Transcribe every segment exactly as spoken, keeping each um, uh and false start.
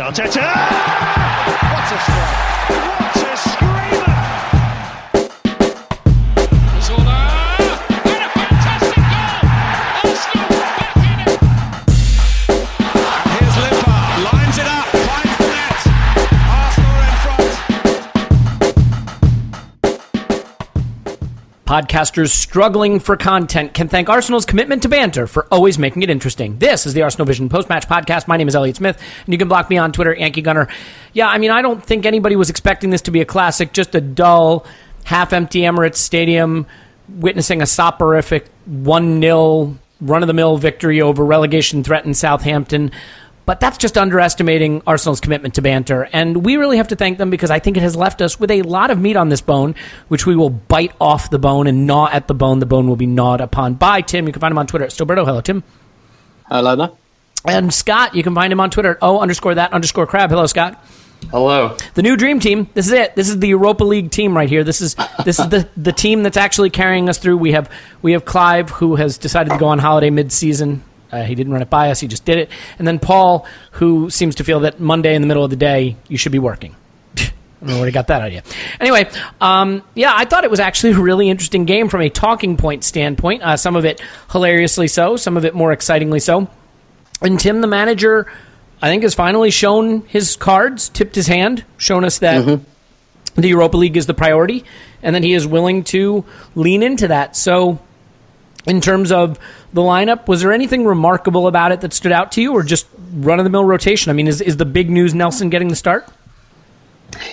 Arteta! What a strike! What a screamer! Zola! What a fantastic goal! Arsenal back in it! And here's Limpar, lines it up, finds the net. Arsenal in front. Podcasters struggling for content can thank Arsenal's commitment to banter for always making it interesting. This is the Arsenal Vision Post-Match Podcast. My name is Elliot Smith, and you can block me on Twitter, Yankee Gunner. Yeah, I mean, I don't think anybody was expecting this to be a classic, just a dull, half-empty Emirates Stadium witnessing a soporific one nil run-of-the-mill victory over relegation-threatened Southampton. But that's just underestimating Arsenal's commitment to banter. And we really have to thank them because I think it has left us with a lot of meat on this bone, which we will bite off the bone and gnaw at the bone. The bone will be gnawed upon by Tim. You can find him on Twitter at Stoberto. Hello, Tim. Hello, Lana. And Scott, you can find him on Twitter at O underscore that underscore crab. Hello, Scott. Hello. The new dream team. This is it. This is the Europa League team right here. This is this is the, the team that's actually carrying us through. We have we have Clive, who has decided to go on holiday mid-season. Uh, he didn't run it by us. He just did it. And then Paul, who seems to feel that Monday in the middle of the day, you should be working. I don't know where he got that idea. Anyway, um, yeah, I thought it was actually a really interesting game from a talking point standpoint. Uh, some of it hilariously so, some of it more excitingly so. And Tim, the manager, I think has finally shown his cards, tipped his hand, shown us that mm-hmm. the Europa League is the priority, and that he is willing to lean into that. So in terms of the lineup, was there anything remarkable about it that stood out to you, or just run-of-the-mill rotation? I mean, is is the big news Nelson getting the start?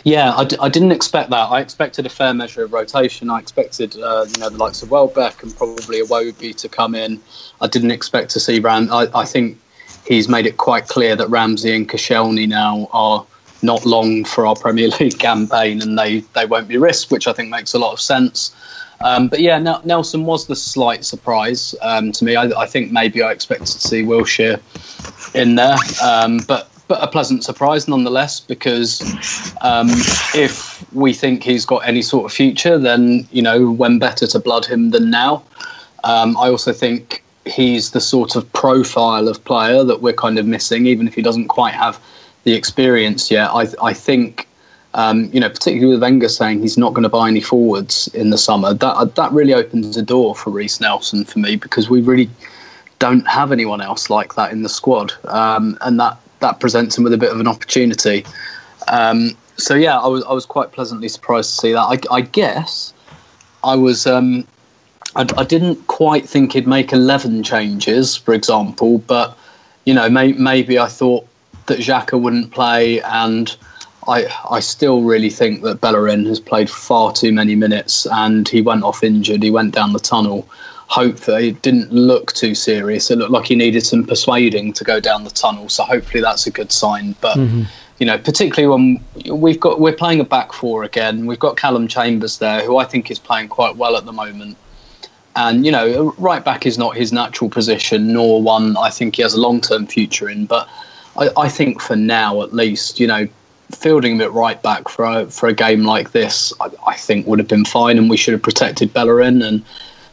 Yeah, I, d- I didn't expect that. I expected a fair measure of rotation. I expected uh, you know, the likes of Welbeck and probably Iwobi to come in. I didn't expect to see Ram. I, I think he's made it quite clear that Ramsey and Koscielny now are not long for our Premier League campaign, and they, they won't be risked, which I think makes a lot of sense. Um, but yeah, N- Nelson was the slight surprise um, to me. I, I think maybe I expected to see Wilshire in there, um, but but a pleasant surprise nonetheless. Because um, if we think he's got any sort of future, then you know when better to blood him than now. Um, I also think he's the sort of profile of player that we're kind of missing, even if he doesn't quite have the experience yet. I I think. Um, you know, particularly with Wenger saying he's not going to buy any forwards in the summer, that that really opens the door for Reiss Nelson for me, because we really don't have anyone else like that in the squad, um, and that, that presents him with a bit of an opportunity. Um, so yeah, I was I was quite pleasantly surprised to see that. I, I guess I was um, I, I didn't quite think he'd make eleven changes, for example, but you know, may, maybe I thought that Xhaka wouldn't play, and I, I still really think that Bellerin has played far too many minutes, and he went off injured. He went down the tunnel. Hopefully, it didn't look too serious. It looked like he needed some persuading to go down the tunnel. So hopefully that's a good sign. But mm-hmm. you know, particularly when we've got we're playing a back four again. We've got Callum Chambers there, who I think is playing quite well at the moment. And you know, right back is not his natural position, nor one I think he has a long term future in. But I, I think for now, at least, you know, fielding him at right back for a, for a game like this, I, I think would have been fine, and we should have protected Bellerin. And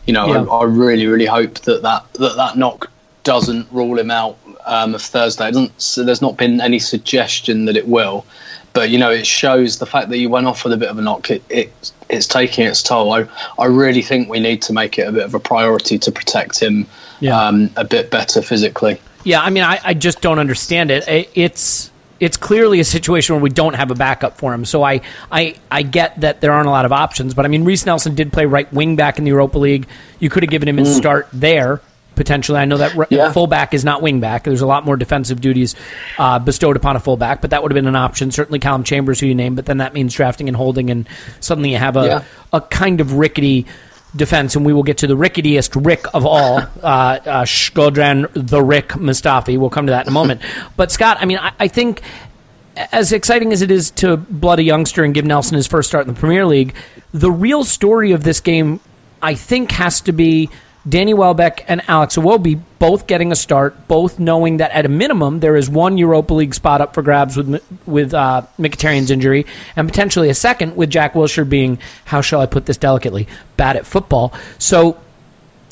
you know, yeah. I, I really, really hope that that, that that knock doesn't rule him out um, of Thursday. It doesn't, so there's not been any suggestion that it will, but you know, it shows the fact that you went off with a bit of a knock. It, it it's taking its toll. I I really think we need to make it a bit of a priority to protect him yeah. um, a bit better physically. Yeah, I mean, I, I just don't understand it. it it's. It's clearly a situation where we don't have a backup for him. So I, I I get that there aren't a lot of options. But, I mean, Reiss Nelson did play right wing back in the Europa League. You could have given him his mm. start there, potentially. I know that re- yeah. fullback is not wing back. There's a lot more defensive duties uh, bestowed upon a fullback, but that would have been an option. Certainly Callum Chambers, who you named, but then that means drafting and holding, and suddenly you have a, yeah. a kind of rickety defense, and we will get to the ricketiest Rick of all, uh, uh, Shkodran the Rick Mustafi. We'll come to that in a moment. But Scott, I mean, I, I think as exciting as it is to blood a youngster and give Nelson his first start in the Premier League, the real story of this game, I think, has to be Danny Welbeck and Alex Iwobi both getting a start, both knowing that at a minimum there is one Europa League spot up for grabs with with uh, Mkhitaryan's injury, and potentially a second with Jack Wilshere being, how shall I put this delicately, bad at football. So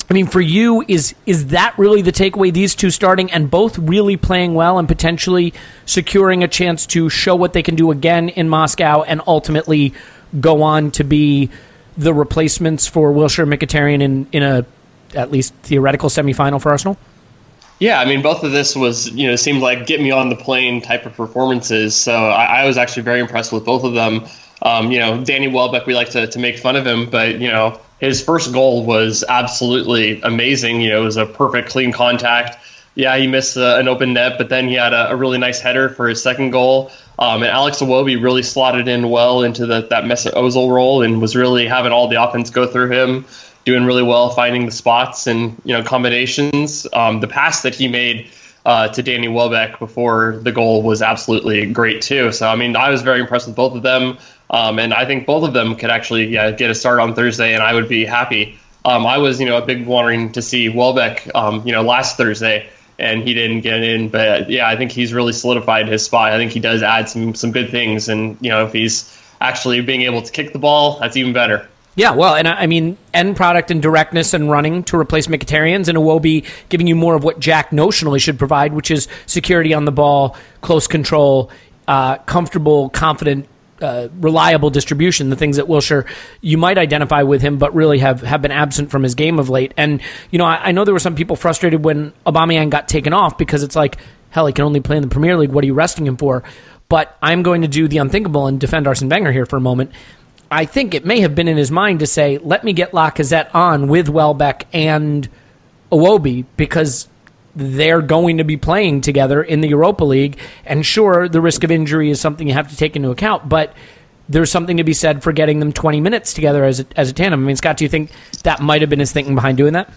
I mean, for you, is is that really the takeaway? These two starting and both really playing well and potentially securing a chance to show what they can do again in Moscow and ultimately go on to be the replacements for Wilshire, Mkhitaryan in, in a at least theoretical semifinal for Arsenal? Yeah, I mean, both of this was, you know, seemed like get me on the plane type of performances. So I, I was actually very impressed with both of them. Um, you know, Danny Welbeck, we like to, to make fun of him, but, you know, his first goal was absolutely amazing. You know, it was a perfect clean contact. Yeah, he missed uh, an open net, but then he had a, a really nice header for his second goal. Um, and Alex Iwobi really slotted in well into the, that Mesut Özil role and was really having all the offense go through him, doing really well, finding the spots and, you know, combinations. Um, the pass that he made uh, to Danny Welbeck before the goal was absolutely great, too. So, I mean, I was very impressed with both of them. Um, and I think both of them could actually yeah, get a start on Thursday, and I would be happy. Um, I was, you know, a big wanting to see Welbeck, um, you know, last Thursday, and he didn't get in. But, yeah, I think he's really solidified his spot. I think he does add some, some good things. And, you know, if he's actually being able to kick the ball, that's even better. Yeah, well, and I mean, end product and directness and running to replace Mkhitaryan's, and Iwobi giving you more of what Jack notionally should provide, which is security on the ball, close control, uh, comfortable, confident, uh, reliable distribution, the things that Wilshire, you might identify with him, but really have, have been absent from his game of late. And, you know, I, I know there were some people frustrated when Aubameyang got taken off because it's like, hell, he can only play in the Premier League. What are you resting him for? But I'm going to do the unthinkable and defend Arsene Wenger here for a moment. I think it may have been in his mind to say, let me get Lacazette on with Welbeck and Iwobi because they're going to be playing together in the Europa League. And sure, the risk of injury is something you have to take into account, but there's something to be said for getting them twenty minutes together as a, as a tandem. I mean, Scott, do you think that might have been his thinking behind doing that?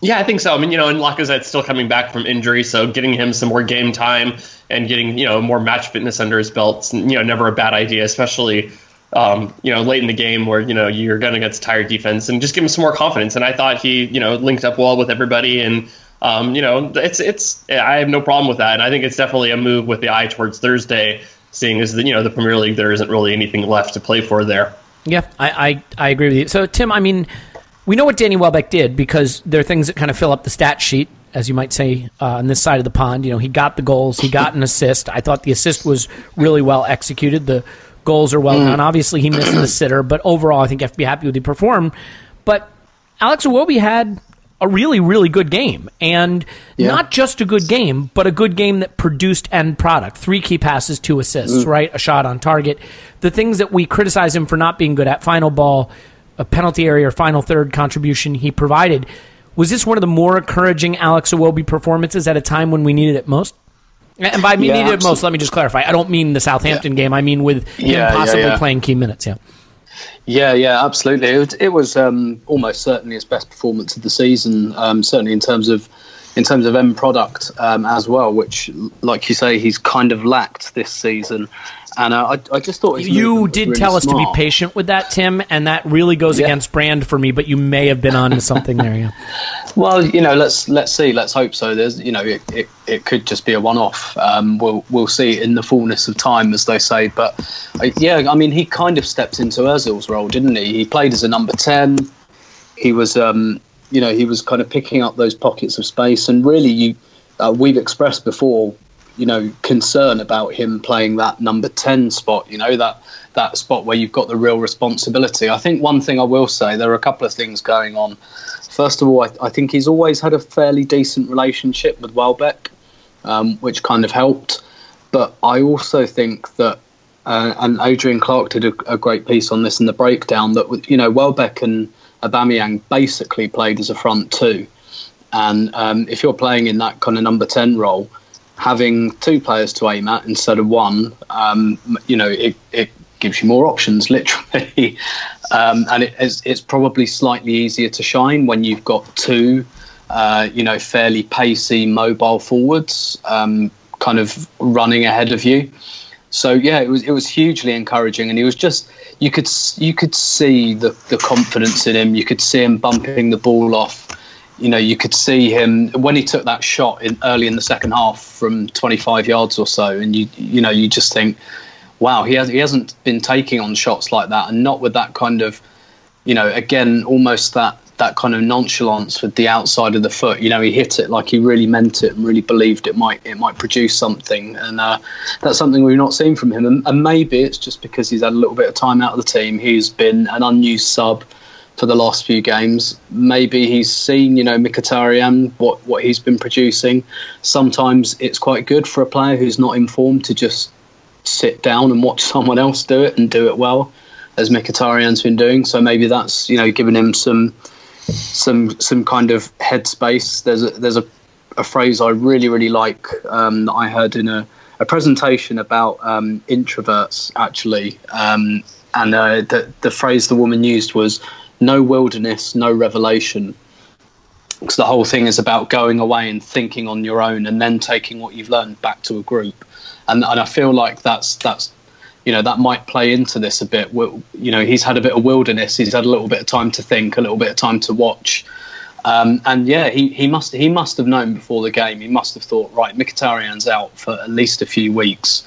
Yeah, I think so. I mean, you know, and Lacazette's still coming back from injury, so getting him some more game time and getting, you know, more match fitness under his belt's, you know, never a bad idea, especially Um, you know, late in the game where, you know, you're going against tired defense, and just give him some more confidence. And I thought he, you know, linked up well with everybody. And, um, you know, it's, it's, I have no problem with that. And I think it's definitely a move with the eye towards Thursday, seeing as, the, you know, the Premier League, there isn't really anything left to play for there. Yeah, I, I, I agree with you. So, Tim, I mean, we know what Danny Welbeck did because there are things that kind of fill up the stat sheet, as you might say, uh, on this side of the pond. You know, he got the goals, he got an assist. I thought the assist was really well executed. The goals are well done. Mm. Obviously, he missed the sitter, but overall, I think you have to be happy with the perform. But Alex Iwobi had a really, really good game, and yeah. not just a good game, but a good game that produced end product. Three key passes, two assists, mm. right? A shot on target. The things that we criticize him for not being good at, final ball, a penalty area, or final third contribution he provided. Was this one of the more encouraging Alex Iwobi performances at a time when we needed it most? And by me yeah, needed it most, let me just clarify. I don't mean the Southampton yeah. game. I mean with him yeah, possibly yeah, yeah. playing key minutes. Yeah, yeah, yeah, absolutely. It was, it was um, almost certainly his best performance of the season. Um, certainly in terms of in terms of end product um, as well, which, like you say, he's kind of lacked this season. And uh, I, I just thought his you did really tell us smart. to be patient with that, Tim, and that really goes yeah. against brand for me. But you may have been on to something there. Yeah. Well, you know, let's let's see, let's hope so. There's, you know, it it, it could just be a one-off. Um, we'll we'll see in the fullness of time, as they say. But uh, yeah, I mean, he kind of stepped into Özil's role, didn't he? He played as a number ten. He was, um, you know, he was kind of picking up those pockets of space, and really, you uh, we've expressed before, you know, concern about him playing that number ten spot, you know, that, that spot where you've got the real responsibility. I think one thing I will say, there are a couple of things going on. First of all, I, I think he's always had a fairly decent relationship with Welbeck, um, which kind of helped. But I also think that, uh, and Adrian Clark did a, a great piece on this in the breakdown, that, you know, Welbeck and Aubameyang basically played as a front two. And um, if you're playing in that kind of number ten role, having two players to aim at instead of one, um, you know, it, it gives you more options, literally. um, and it, it's, it's probably slightly easier to shine when you've got two, uh, you know, fairly pacey, mobile forwards, um, kind of running ahead of you. So yeah, it was it was hugely encouraging, and he was just you could you could see the the confidence in him. You could see him bumping the ball off. You know, you could see him when he took that shot in early in the second half from twenty-five yards or so, and you you know you just think, wow, he has he hasn't been taking on shots like that, and not with that kind of, you know, again almost that that kind of nonchalance with the outside of the foot. You know, he hit it like he really meant it and really believed it might it might produce something. And uh, that's something we've not seen from him. And, and maybe it's just because he's had a little bit of time out of the team. He's been an unused sub for the last few games. Maybe he's seen, you know, Mkhitaryan, what, what he's been producing. Sometimes it's quite good for a player who's not informed to just sit down and watch someone else do it and do it well, as Mkhitaryan's been doing. So maybe that's, you know, giving him some some some kind of headspace. There's a, there's a, a phrase I really, really like um, that I heard in a, a presentation about um, introverts, actually. Um, and uh, the, the phrase the woman used was, no wilderness, no revelation. Because the whole thing is about going away and thinking on your own and then taking what you've learned back to a group. And, and I feel like that's that's you know, that might play into this a bit. We're, you know, he's had a bit of wilderness. He's had a little bit of time to think, a little bit of time to watch. Um, and yeah, he, he must he must have known before the game. He must have thought, right, Mkhitaryan's out for at least a few weeks.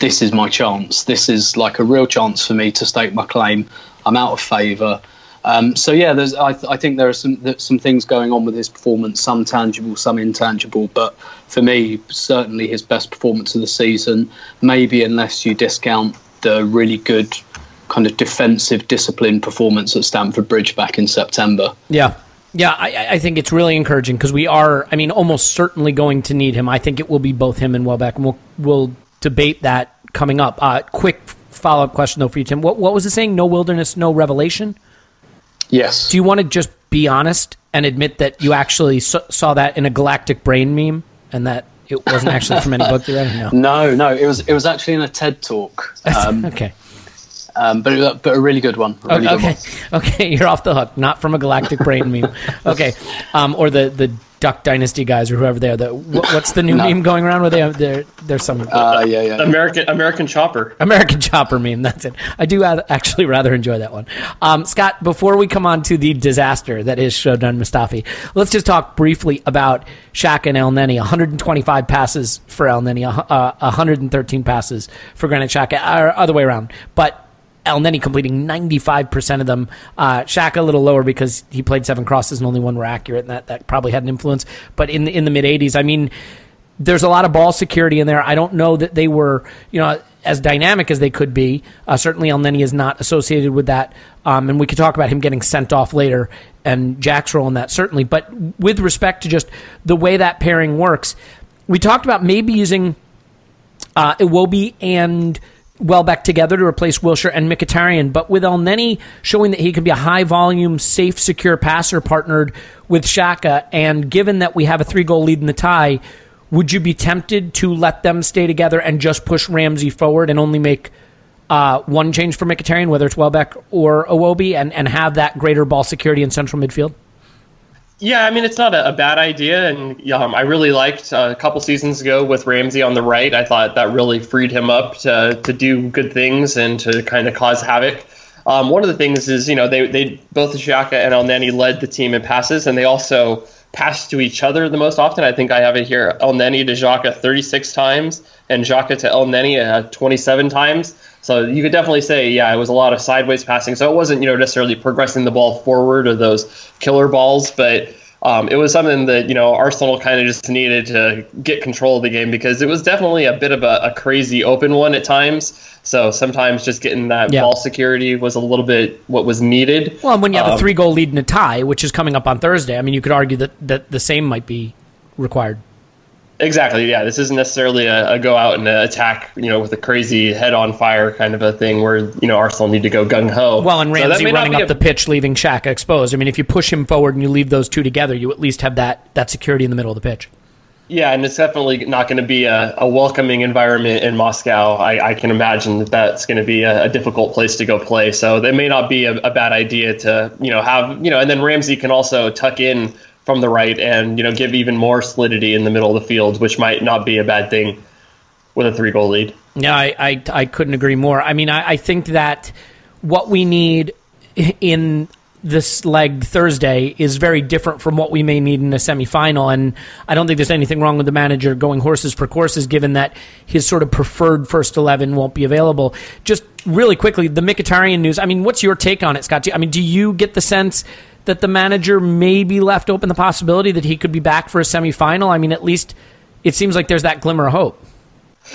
This is my chance. This is like a real chance for me to stake my claim. I'm out of favour. Um, so yeah, there's. I, th- I think there are some th- some things going on with his performance, some tangible, some intangible. But for me, certainly his best performance of the season. Maybe unless you discount the really good kind of defensive, disciplined performance at Stamford Bridge back in September. Yeah, yeah, I, I think it's really encouraging because we are, I mean, almost certainly going to need him. I think it will be both him and Welbeck, and we'll we'll debate that coming up. Uh, quick follow up question though for you, Tim. What what was it saying? No wilderness, no revelation. Yes. Do you want to just be honest and admit that you actually so- saw that in a Galactic Brain meme and that it wasn't actually from any book you read? No, no, no it was it was actually in a TED Talk. Um, okay. Um, but it, but a really good one. Really okay, good one. okay, you're off the hook. Not from a Galactic Brain meme. Okay, um, or the, the Duck Dynasty guys or whoever they are. The, what, what's the new no. meme going around where they have there? There's some uh, yeah, yeah, American American Chopper. American Chopper meme. That's it. I do actually rather enjoy that one. Um, Scott, before we come on to the disaster that is Shkodran Mustafi, let's just talk briefly about Xhaka and El Neni. one hundred twenty-five passes for El Neni. Uh, one hundred thirteen passes for Granit Xhaka. Or other way around, but. El Neni completing ninety-five percent of them. Uh, Xhaka a little lower because he played seven crosses and only one were accurate, and that, that probably had an influence. But in the, in the mid-eighties, I mean, there's a lot of ball security in there. I don't know that they were, you know, as dynamic as they could be. Uh, certainly El Neni is not associated with that, um, and we could talk about him getting sent off later and Jack's role in that, certainly. But with respect to just the way that pairing works, we talked about maybe using uh, Iwobi and Welbeck together to replace Wilshire and Mkhitaryan, but with El Neni showing that he can be a high-volume, safe, secure passer partnered with Xhaka, and given that we have a three-goal lead in the tie, would you be tempted to let them stay together and just push Ramsey forward and only make uh, one change for Mkhitaryan, whether it's Welbeck or Iwobi, and, and have that greater ball security in central midfield? Yeah, I mean, it's not a, a bad idea, and um, I really liked uh, a couple seasons ago with Ramsey on the right. I thought that really freed him up to to do good things and to kind of cause havoc. Um, one of the things is, you know, they, they both Xhaka and El Neni led the team in passes, and they also passed to each other the most often. I think I have it here, El Neni to Xhaka thirty-six times, and Xhaka to El Neni uh, twenty-seven times. So you could definitely say, yeah, it was a lot of sideways passing. So it wasn't, you know, necessarily progressing the ball forward or those killer balls, but um, it was something that, you know, Arsenal kind of just needed to get control of the game because it was definitely a bit of a, a crazy open one at times. So sometimes just getting that yeah. ball security was a little bit what was needed. Well, and when you have um, a three-goal lead in a tie, which is coming up on Thursday, I mean, you could argue that, that the same might be required. Exactly, yeah. This isn't necessarily a, a go out and a attack, you know, with a crazy head on fire kind of a thing where, you know, Arsenal need to go gung ho. Well, and Ramsey so running up a- the pitch, leaving Xhaka exposed. I mean, if you push him forward and you leave those two together, you at least have that, that security in the middle of the pitch. Yeah, and it's definitely not going to be a, a welcoming environment in Moscow. I, I can imagine that that's going to be a, a difficult place to go play. So that may not be a, a bad idea to, you know, have, you know, and then Ramsey can also tuck in from the right and, you know, give even more solidity in the middle of the field, which might not be a bad thing with a three-goal lead. Yeah, I, I, I couldn't agree more. I mean, I, I think that what we need in this leg Thursday is very different from what we may need in a semifinal, and I don't think there's anything wrong with the manager going horses for courses, given that his sort of preferred first eleven won't be available. Just really quickly, the Mkhitaryan news, I mean, what's your take on it, Scott? I mean, do you get the sense that the manager maybe left open the possibility that he could be back for a semifinal? I mean, at least it seems like there's that glimmer of hope.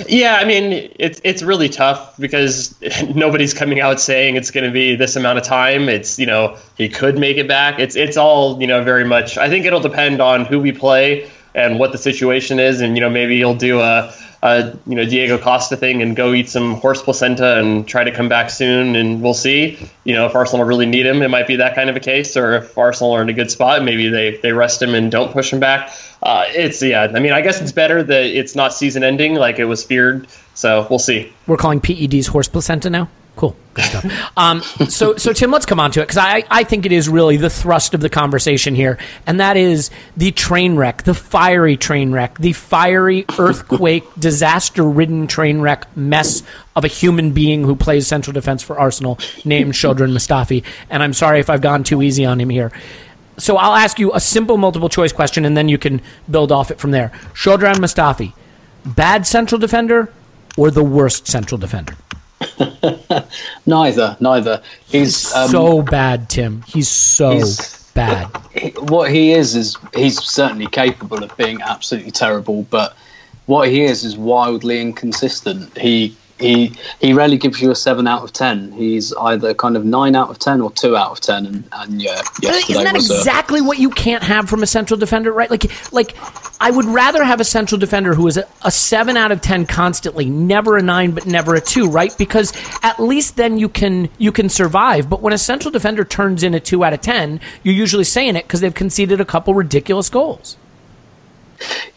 Yeah, I mean, it's it's really tough because nobody's coming out saying it's going to be this amount of time. It's, you know, he could make it back. It's it's all, you know, very much. I think it'll depend on who we play and what the situation is. And, you know, maybe he'll do a, a you know, Diego Costa thing and go eat some horse placenta and try to come back soon. And we'll see, you know, if Arsenal really need him, it might be that kind of a case. Or if Arsenal are in a good spot, maybe they, they rest him and don't push him back. Uh, it's yeah. I mean, I guess it's better that it's not season ending like it was feared. So we'll see. We're calling P E Ds horse placenta now. Cool. Good stuff. um, so, so Tim, let's come on to it because I, I think it is really the thrust of the conversation here, and that is the train wreck, the fiery train wreck, the fiery earthquake, disaster-ridden train wreck mess of a human being who plays central defense for Arsenal named Shkodran Mustafi. And I'm sorry if I've gone too easy on him here. So I'll ask you a simple multiple-choice question, and then you can build off it from there. Shkodran Mustafi, bad central defender or the worst central defender? neither, neither. He's, he's um, so bad, Tim. He's so he's, bad. What he is is he's certainly capable of being absolutely terrible, but what he is is wildly inconsistent. He he he rarely gives you a seven out of ten. He's either kind of nine out of ten or two out of ten. And, and yeah, isn't that exactly a... what you can't have from a central defender, right? Like like. I would rather have a central defender who is a, a seven out of ten constantly, never a nine, but never a two, right? Because at least then you can you can survive. But when a central defender turns in a two out of ten, you're usually saying it because they've conceded a couple ridiculous goals.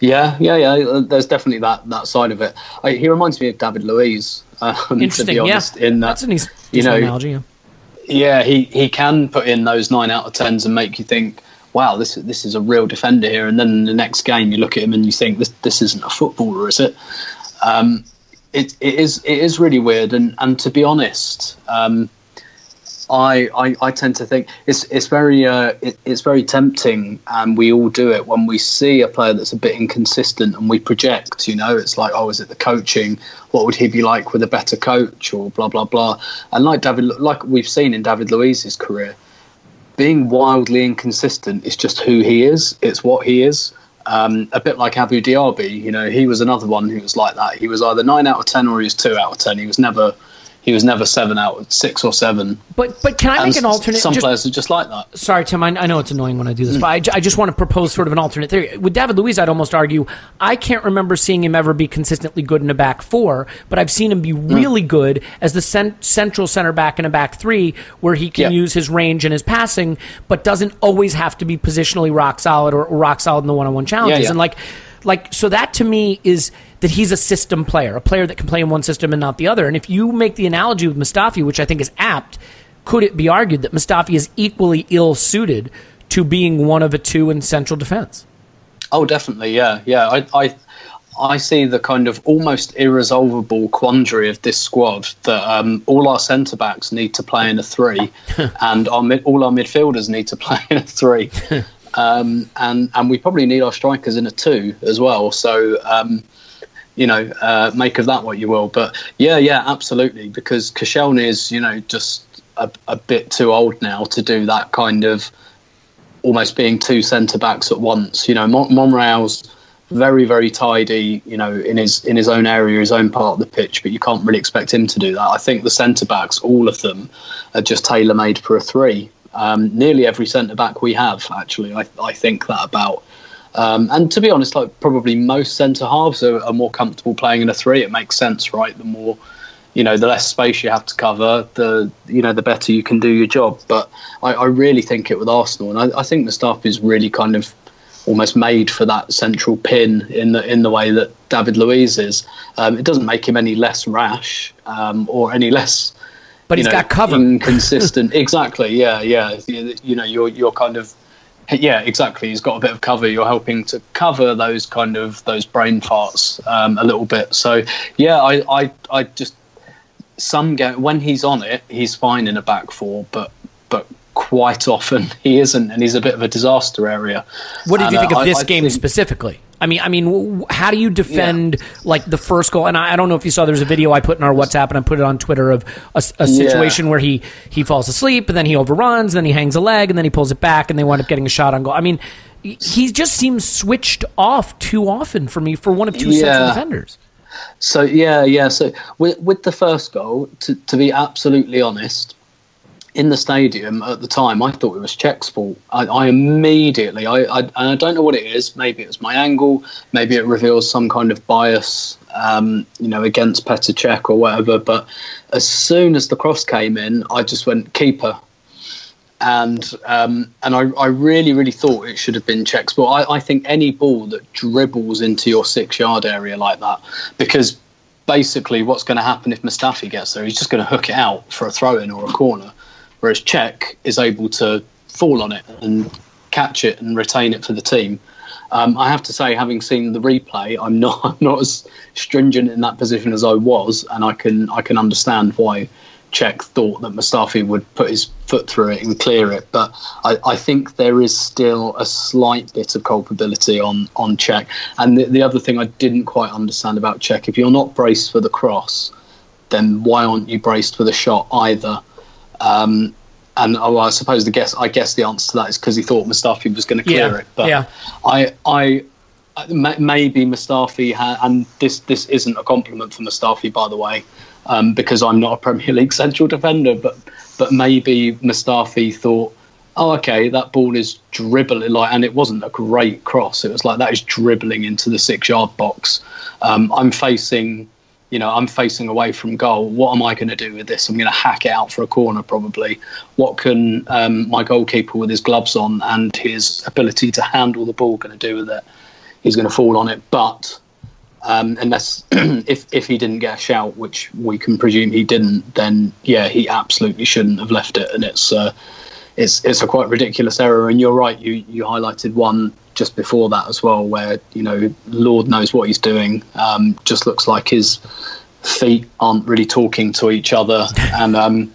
Yeah, yeah, yeah. There's definitely that that side of it. I, he reminds me of David Luiz. Um, Interesting. To be honest, yeah, in that, that's an easy, easy you know, analogy. Yeah, yeah he, he can put in those nine out of tens and make you think, wow, this this is a real defender here. And then in the next game, you look at him and you think, this this isn't a footballer, is it? Um, it it is it is really weird. And, and to be honest, um, I, I I tend to think it's it's very uh, it, it's very tempting, and we all do it when we see a player that's a bit inconsistent and we project. You know, it's like, oh, is it the coaching? What would he be like with a better coach? Or blah blah blah. And like David, like we've seen in David Luiz's career, being wildly inconsistent is just who he is. It's what he is. Um, a bit like Abu Dhabi, you know, he was another one who was like that. He was either nine out of ten or he was two out of ten. He was never, he was never seven out of six or seven. But but can I and make an alternate? Some just, players are just like that. Sorry, Tim. I, I know it's annoying when I do this, mm. but I, j- I just want to propose sort of an alternate theory. With David Luiz, I'd almost argue I can't remember seeing him ever be consistently good in a back four, but I've seen him be really mm. good as the cent- central center back in a back three, where he can yeah. use his range and his passing, but doesn't always have to be positionally rock solid or, or rock solid in the one-on-one challenges. Yeah, yeah. And like, like so that to me is that he's a system player, a player that can play in one system and not the other. And if you make the analogy with Mustafi, which I think is apt, could it be argued that Mustafi is equally ill-suited to being one of a two in central defence? Oh, definitely, yeah. yeah. I, I I see the kind of almost irresolvable quandary of this squad that um, all our centre-backs need to play in a three and our mid, all our midfielders need to play in a three. Um, and, and we probably need our strikers in a two as well. So, um, you know, uh, make of that what you will. But yeah, yeah, absolutely. Because Koscielny is, you know, just a, a bit too old now to do that kind of almost being two centre-backs at once. You know, Mon- Monreal's very, very tidy, you know, in his in his own area, his own part of the pitch, but you can't really expect him to do that. I think the centre-backs, all of them, are just tailor-made for a three. Um, nearly every centre-back we have, actually, I, I think that about. Um, and to be honest, like probably most centre-halves are, are more comfortable playing in a three. It makes sense, right? The more, you know, the less space you have to cover, the you know, the better you can do your job. But I, I really think it with Arsenal, and I, I think Mustafi is really kind of almost made for that central pin in the in the way that David Luiz is. Um, it doesn't make him any less rash um, or any less. But he's know, got cover. Inconsistent, exactly. Yeah, yeah. You, you know, you're you're kind of. Yeah, exactly. He's got a bit of cover. You're helping to cover those kind of those brain parts um, a little bit. So yeah, I, I, I just some game when he's on it, he's fine in a back four, but but quite often he isn't, and he's a bit of a disaster area. What did and, you think uh, of this I, I game think, specifically? I mean, I mean, how do you defend yeah. like the first goal? And I, I don't know if you saw, there's a video I put in our WhatsApp and I put it on Twitter of a, a situation yeah. where he, he falls asleep and then he overruns and then he hangs a leg and then he pulls it back and they wind up getting a shot on goal. I mean, he just seems switched off too often for me for one of two yeah. central defenders. So, yeah, yeah. So with, with the first goal, to, to be absolutely honest, in the stadium at the time, I thought it was Czech's fault. I, I immediately, I, I, and I don't know what it is. Maybe it was my angle. Maybe it reveals some kind of bias, um, you know, against Petr Cech or whatever. But as soon as the cross came in, I just went keeper, and um, and I, I really, really thought it should have been Czech's fault. I, I think any ball that dribbles into your six-yard area like that, because basically what's going to happen if Mustafi gets there? He's just going to hook it out for a throw-in or a corner. Whereas Cech is able to fall on it and catch it and retain it for the team. Um, I have to say, having seen the replay, I'm not I'm not as stringent in that position as I was, and I can I can understand why Cech thought that Mustafi would put his foot through it and clear it. But I, I think there is still a slight bit of culpability on on Cech. And the, the other thing I didn't quite understand about Cech, if you're not braced for the cross, then why aren't you braced for the shot either? Um, and oh, I suppose the guess I guess the answer to that is because he thought Mustafi was going to clear yeah, it. But yeah. I, I, maybe Mustafi ha- and this this isn't a compliment for Mustafi, by the way, um, because I'm not a Premier League central defender. But but maybe Mustafi thought, oh, okay, that ball is dribbling, like, and it wasn't a great cross. It was like that is dribbling into the six-yard box. Um, I'm facing. You know, I'm facing away from goal. What am I going to do with this? I'm going to hack it out for a corner, probably. What can um, my goalkeeper with his gloves on and his ability to handle the ball going to do with it? He's going to fall on it. But um, unless if if he didn't get a shout, which we can presume he didn't, then yeah, he absolutely shouldn't have left it. And it's uh, it's it's a quite ridiculous error. And you're right. You you highlighted one just before that as well, where, you know, Lord knows what he's doing. Um, just looks like his feet aren't really talking to each other. And, um,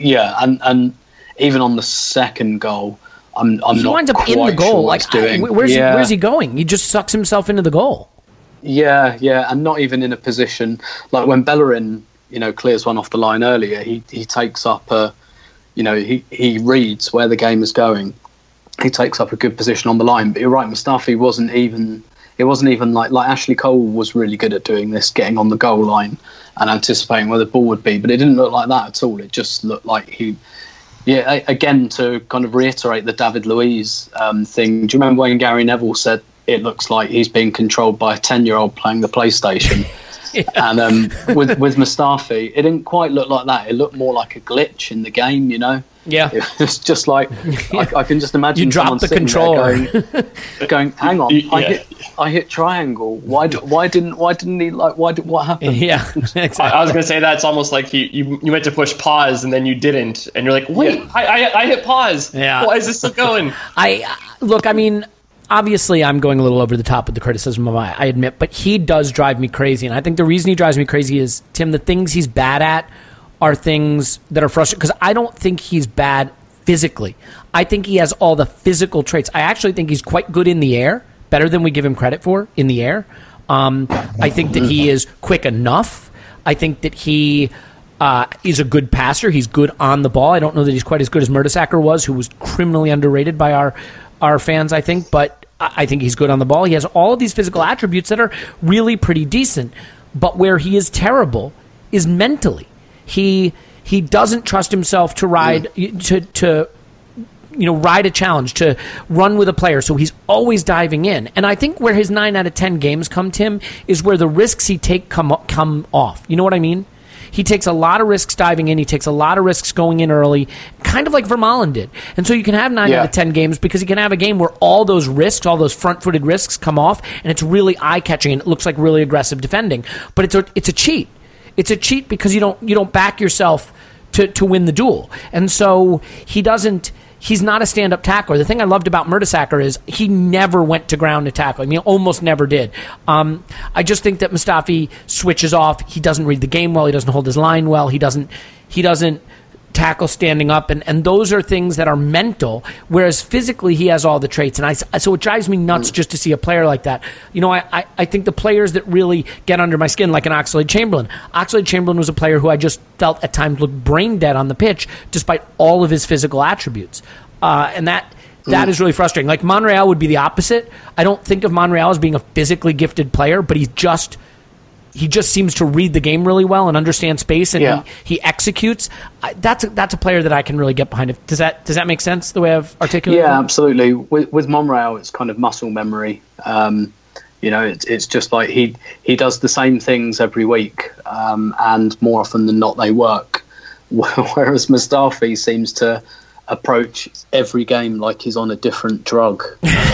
yeah, and, and even on the second goal, I'm, I'm he not winds up quite in the goal. Sure like, doing. I, where's, yeah. he, where's he going? He just sucks himself into the goal. Yeah, yeah, and not even in a position. Like when Bellerin, you know, clears one off the line earlier, he, he takes up a, you know, he, he reads where the game is going. He takes up a good position on the line, but you're right, Mustafi wasn't even. It wasn't even like like Ashley Cole was really good at doing this, getting on the goal line and anticipating where the ball would be. But it didn't look like that at all. It just looked like he, yeah. Again, to kind of reiterate the David Luiz um, thing. Do you remember when Gary Neville said it looks like he's being controlled by a ten-year-old playing the PlayStation? yeah. And um, with with Mustafi, it didn't quite look like that. It looked more like a glitch in the game, you know. Yeah, it's just like I, I can just imagine. You drop the controller, going, going, hang on, yeah. I hit, I hit triangle. Why, do, why didn't, why didn't he like? Why did what happened? Yeah, exactly. I, I was gonna say that's almost like he, you, you went to push pause and then you didn't, and you're like, wait, yeah. I, I, I hit pause. Yeah, why is this still going? I look, I mean. Obviously, I'm going a little over the top with the criticism of I, I admit, but he does drive me crazy, and I think the reason he drives me crazy is, Tim, the things he's bad at are things that are frustrating, because I don't think he's bad physically. I think he has all the physical traits. I actually think he's quite good in the air, better than we give him credit for in the air. Um, I think that he is quick enough. I think that he uh, is a good passer. He's good on the ball. I don't know that he's quite as good as Mertesacker was, who was criminally underrated by our our fans, I think, but I think he's good on the ball. He has all of these physical attributes that are really pretty decent, but where he is terrible is mentally. He he doesn't trust himself to ride mm. to to you know ride a challenge, to run with a player, so he's always diving in. And I think where his nine out of ten games come, Tim, is where the risks he take come come off. You know what I mean? He takes a lot of risks diving in. He takes a lot of risks going in early, kind of like Vermaelen did. And so you can have nine yeah. out of ten games because you can have a game where all those risks, all those front-footed risks come off, and it's really eye-catching, and it looks like really aggressive defending. But it's a, it's a cheat. It's a cheat because you don't you don't back yourself to, to win the duel. And so he doesn't he's not a stand-up tackler. The thing I loved about Mertesacker is he never went to ground to tackle. I mean, he almost never did. Um, I just think that Mustafi switches off. He doesn't read the game well. He doesn't hold his line well. He doesn't he doesn't tackle standing up, and, and those are things that are mental, whereas physically he has all the traits. And I, so it drives me nuts mm. just to see a player like that. You know, I, I, I think the players that really get under my skin, like an Oxlade-Chamberlain. Oxlade-Chamberlain was a player who I just felt at times looked brain dead on the pitch despite all of his physical attributes. Uh, and that... That mm. is really frustrating. Like, Monreal would be the opposite. I don't think of Monreal as being a physically gifted player, but he just he just seems to read the game really well and understand space, and yeah. he, he executes. I, that's, a, that's a player that I can really get behind. It. Does that does that make sense, the way I've articulated it? Yeah, that? absolutely. With, with Monreal, it's kind of muscle memory. Um, you know, it's, it's just like he, he does the same things every week, um, and more often than not, they work. Whereas Mustafi seems to... approach every game like he's on a different drug.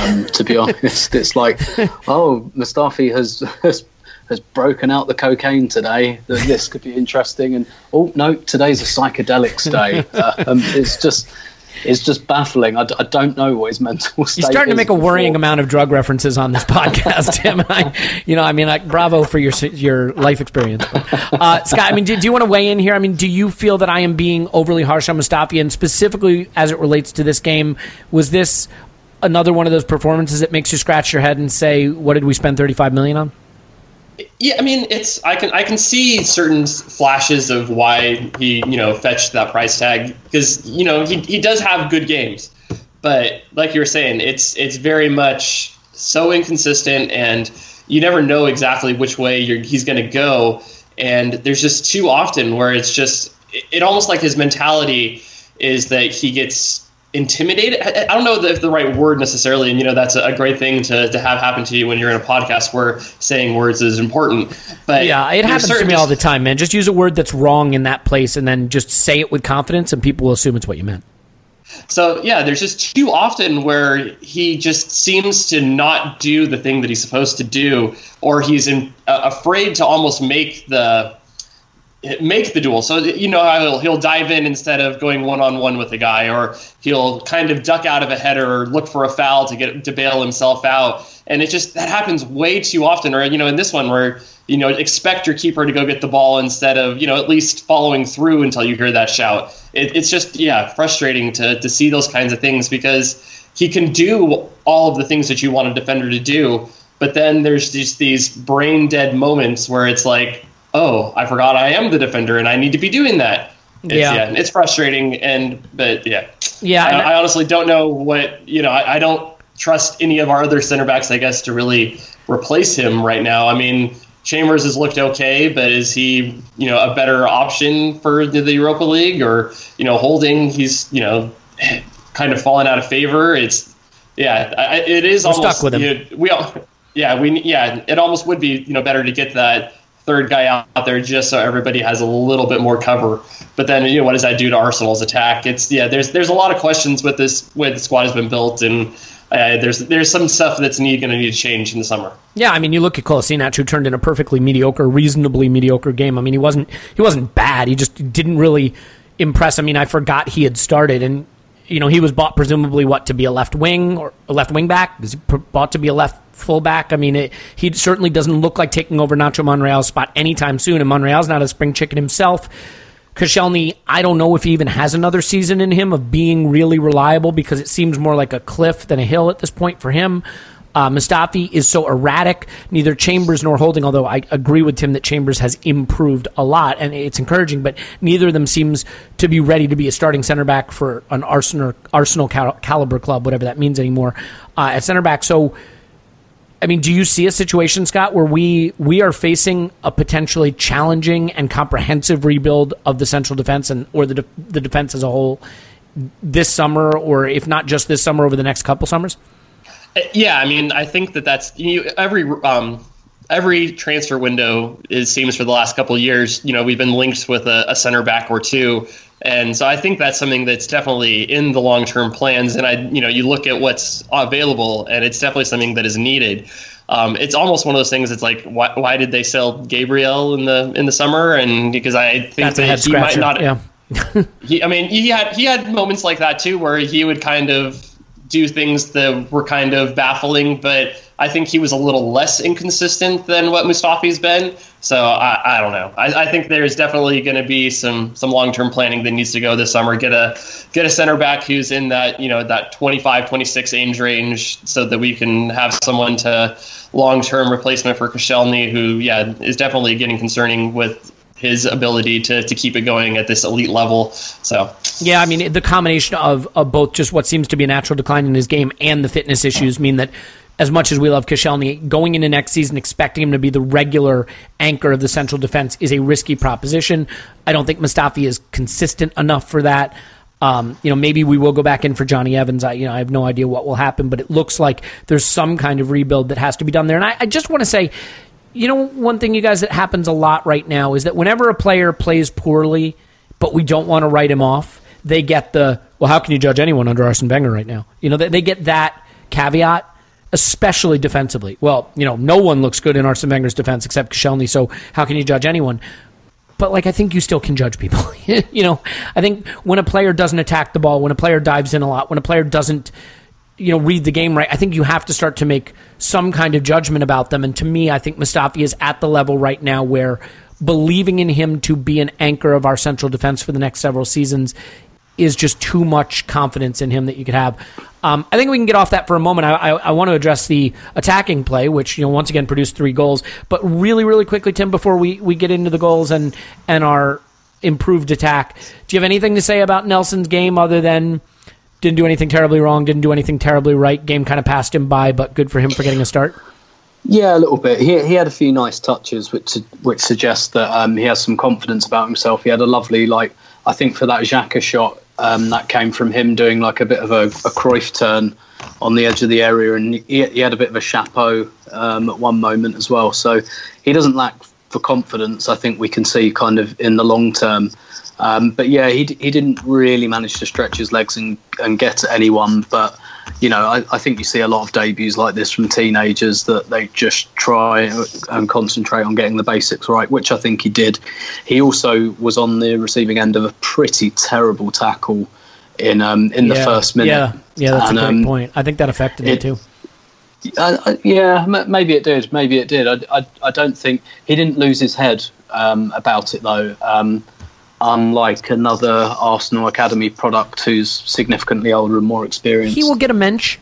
Um, to be honest, it's like, oh, Mustafi has, has has broken out the cocaine today. This could be interesting. And oh no, today's a psychedelics day. Um, it's just it's just baffling. I, d- I don't know what his mental state. You're starting is to make a before. worrying amount of drug references on this podcast, Tim. I, you know, I mean, like, bravo for your your life experience. But, uh, Scott, I mean, do, do you want to weigh in here? I mean, do you feel that I am being overly harsh on Mustafi, and specifically as it relates to this game? Was this another one of those performances that makes you scratch your head and say, "What did we spend thirty-five million dollars on?" Yeah, I mean, it's I can I can see certain flashes of why he, you know, fetched that price tag, because, you know, he he does have good games, but like you were saying, it's it's very much so inconsistent, and you never know exactly which way you're, he's going to go, and there's just too often where it's just it, it almost like his mentality is that he gets intimidated. I, I don't know if the right word necessarily, and you know that's a, a great thing to, to have happen to you when you're in a podcast where saying words is important. But yeah, it happens to me all the time, man. Just use a word that's wrong in that place, and then just say it with confidence, and people will assume it's what you meant. So yeah, there's just too often where he just seems to not do the thing that he's supposed to do, or he's in, uh, afraid to almost make the. make the duel. So, you know, he'll, he'll dive in instead of going one-on-one with a guy, or he'll kind of duck out of a header or look for a foul to get to bail himself out. And it just, that happens way too often. Or, you know, in this one where, you know, expect your keeper to go get the ball instead of, you know, at least following through until you hear that shout. It, it's just, yeah, frustrating to, to see those kinds of things, because he can do all of the things that you want a defender to do. But then there's just these brain dead moments where it's like, oh, I forgot I am the defender and I need to be doing that. It's, yeah. yeah, it's frustrating, and but yeah, yeah. I, I, I honestly don't know what you know. I, I don't trust any of our other center backs, I guess, to really replace him right now. I mean, Chambers has looked okay, but is he you know a better option for the, the Europa League, or you know Holding? He's you know kind of fallen out of favor. It's yeah, I, it is We're almost stuck with him. You know, we all, yeah we yeah it almost would be you know better to get that third guy out there just so everybody has a little bit more cover. But then, you know, what does that do to Arsenal's attack? It's yeah, there's there's a lot of questions with this way the squad has been built, and uh, there's there's some stuff that's need going to need to change in the summer. Yeah, I mean, you look at Kolasinac, who turned in a perfectly mediocre, reasonably mediocre game. I mean, he wasn't he wasn't bad. He just didn't really impress. I mean, I forgot he had started, and you know, he was bought presumably what to be a left wing or a left wing back. Is he bought to be a left fullback? I mean, it, he certainly doesn't look like taking over Nacho Monreal's spot anytime soon, and Monreal's not a spring chicken himself. Koscielny, I don't know if he even has another season in him of being really reliable, because it seems more like a cliff than a hill at this point for him. Uh, Mustafi is so erratic. Neither Chambers nor Holding, although I agree with Tim that Chambers has improved a lot, and it's encouraging, but neither of them seems to be ready to be a starting center back for an Arsenal, Arsenal cal- caliber club, whatever that means anymore, uh, at center back. So, I mean, do you see a situation, Scott, where we we are facing a potentially challenging and comprehensive rebuild of the central defense and or the de- the defense as a whole this summer, or if not just this summer, over the next couple summers? Yeah, I mean, I think that that's you, every um, every transfer window, it seems, for the last couple of years, you know, we've been linked with a, a center back or two. And so I think that's something that's definitely in the long-term plans. And, I, you know, you look at what's available, and it's definitely something that is needed. Um, it's almost one of those things that's like, why, why did they sell Gabriel in the in the summer? And because I think that's that he might not. Yeah. he, I mean, he had he had moments like that, too, where he would kind of do things that were kind of baffling, but I think he was a little less inconsistent than what Mustafi's been. So I, I don't know. I, I think there's definitely going to be some some long-term planning that needs to go this summer. Get a get a center back who's in that, you know, that twenty-five, twenty-six age range, so that we can have someone to long-term replacement for Koscielny, who, yeah, is definitely getting concerning with his ability to, to keep it going at this elite level. So, yeah, I mean, the combination of, of both just what seems to be a natural decline in his game and the fitness issues mean that, as much as we love Koscielny, going into next season expecting him to be the regular anchor of the central defense is a risky proposition. I don't think Mustafi is consistent enough for that. Um, you know, maybe we will go back in for Johnny Evans. I, you know, I have no idea what will happen, but it looks like there's some kind of rebuild that has to be done there. And I, I just want to say, you know, one thing, you guys, that happens a lot right now is that whenever a player plays poorly, but we don't want to write him off, they get the, well, how can you judge anyone under Arsene Wenger right now? You know, they, they get that caveat, especially defensively. Well, you know, no one looks good in Arsene Wenger's defense except Koscielny, so how can you judge anyone? But, like, I think you still can judge people. You know, I think when a player doesn't attack the ball, when a player dives in a lot, when a player doesn't, you know, read the game right, I think you have to start to make some kind of judgment about them. And to me, I think Mustafi is at the level right now where believing in him to be an anchor of our central defense for the next several seasons is just too much confidence in him that you could have. Um, I think we can get off that for a moment. I, I, I want to address the attacking play, which, you know, once again produced three goals. But really, really quickly, Tim, before we, we get into the goals and, and our improved attack, do you have anything to say about Nelson's game other than didn't do anything terribly wrong, didn't do anything terribly right, game kind of passed him by, but good for him for getting a start? Yeah, a little bit. He he had a few nice touches, which which suggests that um, he has some confidence about himself. He had a lovely, like, I think for that Xhaka shot, Um, that came from him doing like a bit of a, a Cruyff turn on the edge of the area, and he, he had a bit of a chapeau um, at one moment as well. So he doesn't lack for confidence, I think we can see kind of in the long term. Um, but yeah, he he didn't really manage to stretch his legs and, and get at anyone. But, you know, I, I think you see a lot of debuts like this from teenagers that they just try and concentrate on getting the basics right, which I think he did. He also was on the receiving end of a pretty terrible tackle in um, in yeah, the first minute. Yeah, yeah, that's and, a great um, point. I think that affected it, him too. Uh, yeah, maybe it did. Maybe it did. I, I, I don't think he didn't lose his head um, about it though. Um, unlike another Arsenal Academy product who's significantly older and more experienced, he will get a mensch.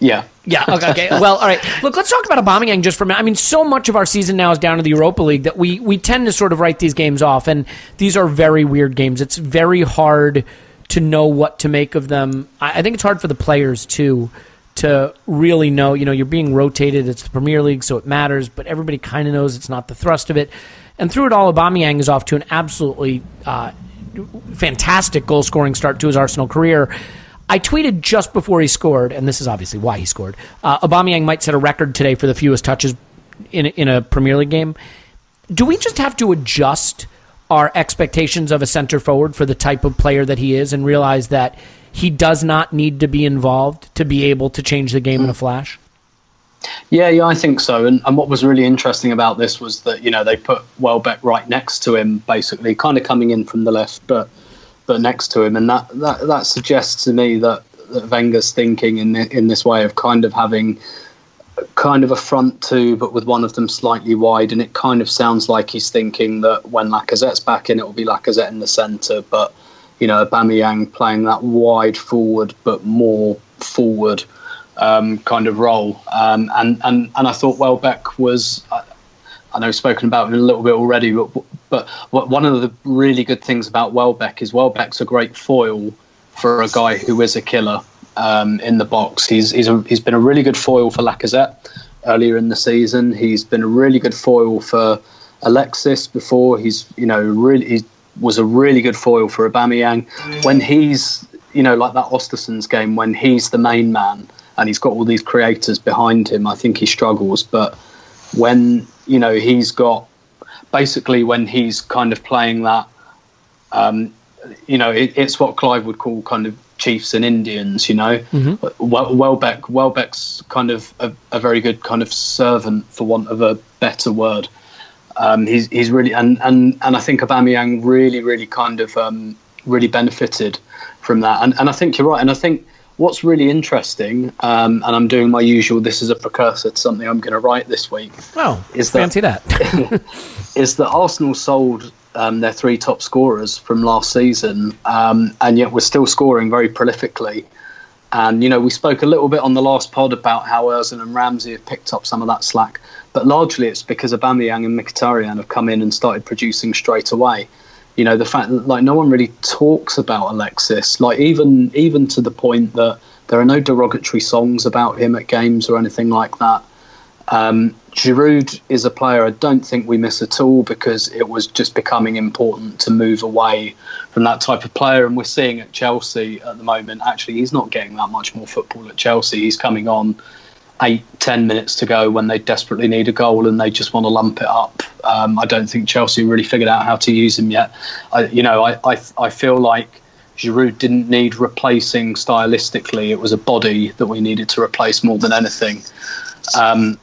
Yeah. Yeah. Okay. Okay. Well, all right. Look, let's talk about Aubameyang just for a minute. I mean, so much of our season now is down to the Europa League that we we tend to sort of write these games off, and these are very weird games. It's very hard to know what to make of them. I think it's hard for the players, too, to really know. You know, you're being rotated. It's the Premier League, so it matters, but everybody kind of knows it's not the thrust of it. And through it all, Aubameyang is off to an absolutely uh, fantastic goal-scoring start to his Arsenal career. I tweeted just before he scored, and this is obviously why he scored, uh, Aubameyang might set a record today for the fewest touches in a, in a Premier League game. Do we just have to adjust our expectations of a center forward for the type of player that he is and realize that he does not need to be involved to be able to change the game in a flash? Yeah, yeah, I think so. And, and what was really interesting about this was that, you know, they put Welbeck right next to him, basically, kind of coming in from the left, but but next to him. And that, that, that suggests to me that, that Wenger's thinking in the, in this way of kind of having kind of a front two, but with one of them slightly wide, and it kind of sounds like he's thinking that when Lacazette's back in, it will be Lacazette in the centre, but, you know, Aubameyang playing that wide forward, but more forward um, kind of role. Um, and, and, and I thought Welbeck was, I, I know we've spoken about him a little bit already, but, but one of the really good things about Welbeck is Welbeck's a great foil for a guy who is a killer. Um, in the box, he's he's, a, he's been a really good foil for Lacazette earlier in the season. He's been a really good foil for Alexis before. He's you know really he was a really good foil for Aubameyang when he's you know like that Östersund's game, when he's the main man and he's got all these creators behind him. I think he struggles, but when you know he's got basically when he's kind of playing that, um, you know it, it's what Clive would call kind of Chiefs and Indians, you know. Mm-hmm. Welbeck, Welbeck's kind of a, a very good kind of servant, for want of a better word. Um, he's he's really and, and, and I think Aubameyang really really kind of um, really benefited from that. And and I think you're right. And I think what's really interesting, um, and I'm doing my usual, this is a precursor to something I'm going to write this week. Oh, is that, fancy that. Is that Arsenal sold um, their three top scorers from last season, um, and yet we're still scoring very prolifically. And, you know, we spoke a little bit on the last pod about how Özil and Ramsey have picked up some of that slack, but largely it's because Aubameyang and Mkhitaryan have come in and started producing straight away. You know, the fact that, like, no one really talks about Alexis, like, even even to the point that there are no derogatory songs about him at games or anything like that. Um, Giroud is a player I don't think we miss at all, because it was just becoming important to move away from that type of player. And we're seeing at Chelsea at the moment, actually, he's not getting that much more football at Chelsea. He's coming on eight, ten minutes to go when they desperately need a goal and they just want to lump it up. Um, I don't think Chelsea really figured out how to use him yet. I, you know, I, I I feel like Giroud didn't need replacing stylistically. It was a body that we needed to replace more than anything. Um,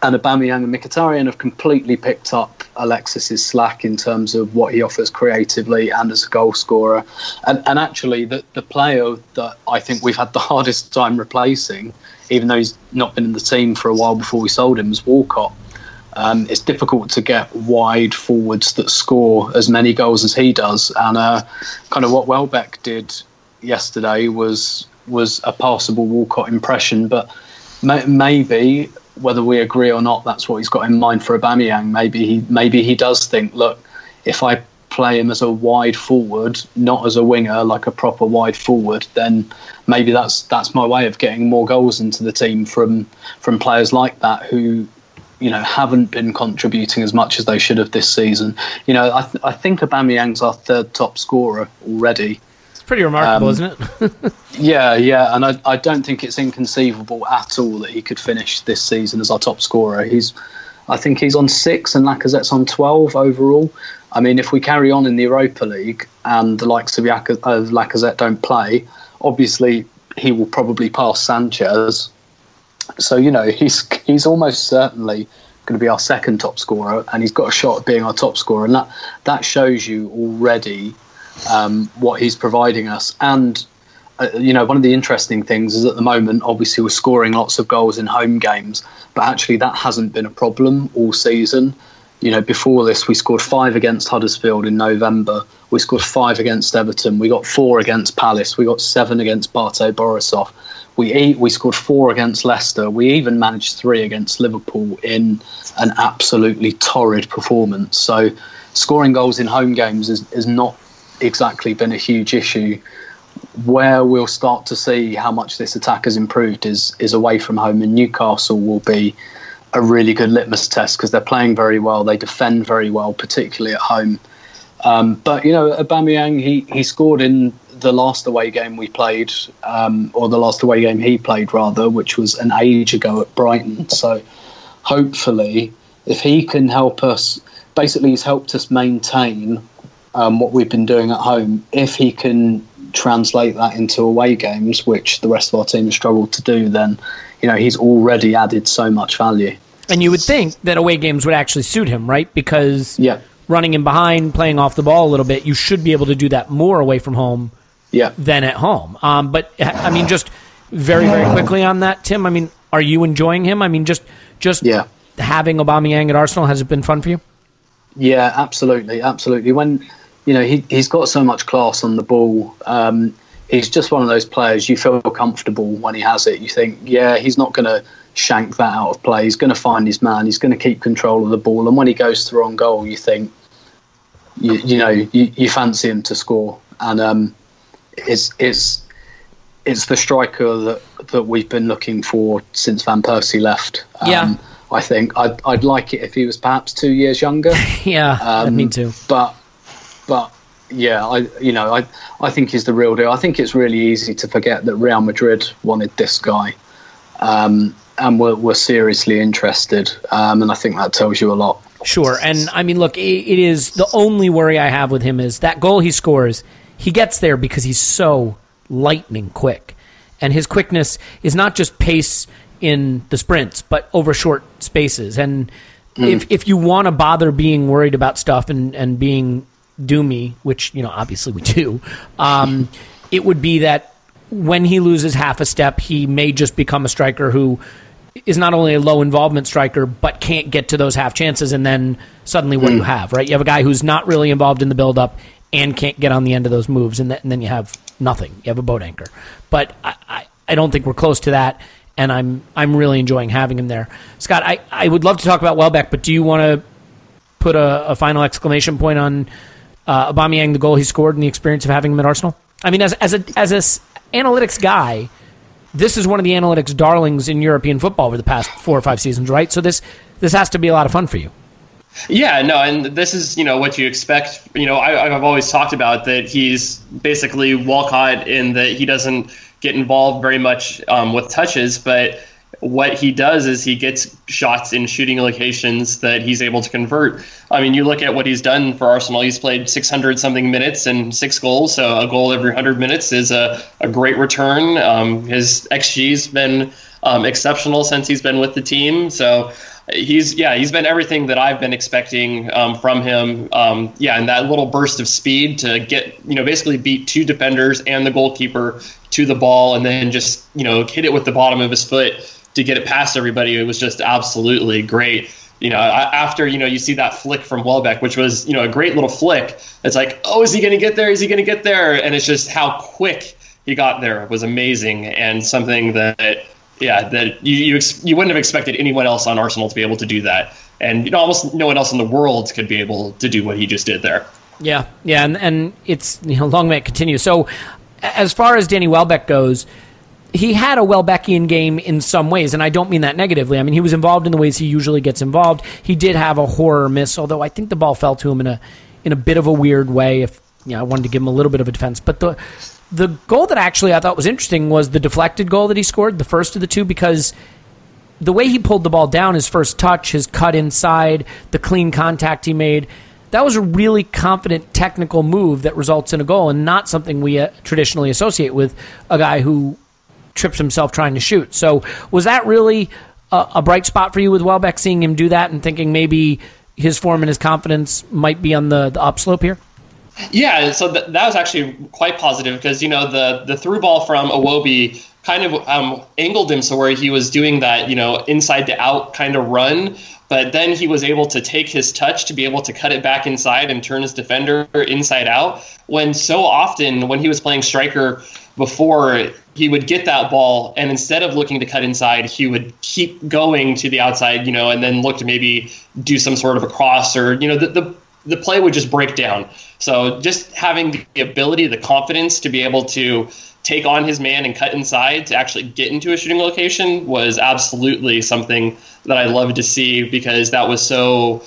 and Aubameyang and Mkhitaryan have completely picked up Alexis's slack in terms of what he offers creatively and as a goal scorer. And, and actually, the, the player that I think we've had the hardest time replacing, even though he's not been in the team for a while before we sold him, is Walcott. Um, it's difficult to get wide forwards that score as many goals as he does. And uh, kind of what Welbeck did yesterday was was a passable Walcott impression. But may- maybe, whether we agree or not, that's what he's got in mind for Aubameyang. Maybe he, maybe he does think, look, if I play him as a wide forward, not as a winger, like a proper wide forward, then maybe that's that's my way of getting more goals into the team from from players like that, who, you know, haven't been contributing as much as they should have this season. You know, I, th- I think Aubameyang's our third top scorer already. It's pretty remarkable, um, isn't it? yeah, yeah, and I, I don't think it's inconceivable at all that he could finish this season as our top scorer. He's, I think he's on six and Lacazette's on twelve overall. I mean, if we carry on in the Europa League and the likes of Lacazette don't play, obviously he will probably pass Sanchez. So, you know, he's he's almost certainly going to be our second top scorer, and he's got a shot at being our top scorer. And that, that shows you already um, what he's providing us. And, uh, you know, one of the interesting things is at the moment, obviously, we're scoring lots of goals in home games, but actually that hasn't been a problem all season. You know, before this, we scored five against Huddersfield in November. We scored five against Everton. We got four against Palace. We got seven against Bate Borisov. We eight, we scored four against Leicester. We even managed three against Liverpool in an absolutely torrid performance. So scoring goals in home games is, is not exactly been a huge issue. Where we'll start to see how much this attack has improved is is away from home, and Newcastle will be a really good litmus test, because they're playing very well, they defend very well, particularly at home. Um, but you know, Aubameyang, he he scored in the last away game we played, um, or the last away game he played rather, which was an age ago at Brighton. So hopefully, if he can help us, basically he's helped us maintain um, what we've been doing at home. If he can translate that into away games, which the rest of our team has struggled to do, then, you know, he's already added so much value. And you would think that away games would actually suit him, right? Because yeah. running in behind, playing off the ball a little bit, you should be able to do that more away from home yeah. than at home. Um, but, I mean, just very, very quickly on that, Tim, I mean, are you enjoying him? I mean, just just yeah. having Aubameyang at Arsenal, has it been fun for you? Yeah, absolutely, absolutely. When, you know, he, he's got so much class on the ball. Um, he's just one of those players you feel comfortable when he has it. You think, yeah, he's not going to shank that out of play. He's going to find his man. He's going to keep control of the ball. And when he goes through on goal, you think, you, you know, you, you fancy him to score. And um, it's it's it's the striker that, that we've been looking for since Van Persie left. Um, yeah. I think I'd, I'd like it if he was perhaps two years younger. yeah, um, me too. But but. Yeah, I you know I I think he's the real deal. I think it's really easy to forget that Real Madrid wanted this guy, um, and were were seriously interested, um, and I think that tells you a lot. Sure, and I mean, look, it, it is the only worry I have with him is that goal he scores. He gets there because he's so lightning quick, and his quickness is not just pace in the sprints, but over short spaces. And mm. if if you want to bother being worried about stuff and and being doomy, which, you know, obviously we do, um, it would be that when he loses half a step, he may just become a striker who is not only a low involvement striker, but can't get to those half chances. And then suddenly what mm. do you have, right? You have a guy who's not really involved in the build-up and can't get on the end of those moves. And, th- and then you have nothing. You have a boat anchor. But I, I, I don't think we're close to that. And I'm I'm really enjoying having him there. Scott, I, I would love to talk about Welbeck, but do you want to put a, a final exclamation point on uh, Aubameyang, the goal he scored, and the experience of having him at Arsenal? I mean, as as a as a analytics guy, this is one of the analytics darlings in European football over the past four or five seasons, right? So this this has to be a lot of fun for you. Yeah, no, and this is, you know, what you expect. You know, I, I've always talked about that he's basically Walcott in that he doesn't get involved very much um, with touches, but what he does is he gets shots in shooting locations that he's able to convert. I mean, you look at what he's done for Arsenal. He's played six hundred something minutes and six goals, so a goal every one hundred minutes is a, a great return. Um, his X G's been um, exceptional since he's been with the team, so he's, yeah, he's been everything that I've been expecting um, from him. Um, yeah, and that little burst of speed to get, you know, basically beat two defenders and the goalkeeper to the ball and then just, you know, hit it with the bottom of his foot to get it past everybody. It was just absolutely great. You know, after, you know, you see that flick from Welbeck, which was, you know, a great little flick. It's like, oh, is he going to get there? Is he going to get there? And it's just how quick he got there was amazing and something that, yeah, that you you, ex- you wouldn't have expected anyone else on Arsenal to be able to do that. And, you know, almost no one else in the world could be able to do what he just did there. Yeah, yeah, and, and it's, you know, long may it continue. So as far as Danny Welbeck goes, he had a Welbeckian game in some ways, and I don't mean that negatively. I mean, he was involved in the ways he usually gets involved. He did have a horror miss, although I think the ball fell to him in a in a bit of a weird way. If you know, I wanted to give him a little bit of a defense. But the the goal that actually I thought was interesting was the deflected goal that he scored, the first of the two, because the way he pulled the ball down, his first touch, his cut inside, the clean contact he made, that was a really confident technical move that results in a goal and not something we uh, traditionally associate with a guy who trips himself trying to shoot. So was that really a, a bright spot for you with Welbeck, seeing him do that and thinking maybe his form and his confidence might be on the, the upslope here? Yeah, so th- that was actually quite positive because, you know, the, the through ball from Iwobi kind of um, angled him so where he was doing that, you know, inside to out kind of run. But then he was able to take his touch to be able to cut it back inside and turn his defender inside out. When so often when he was playing striker before, he would get that ball and instead of looking to cut inside, he would keep going to the outside, you know, and then look to maybe do some sort of a cross or, you know, the the, the play would just break down. So just having the ability, the confidence to be able to take on his man and cut inside to actually get into a shooting location was absolutely something that I loved to see because that was so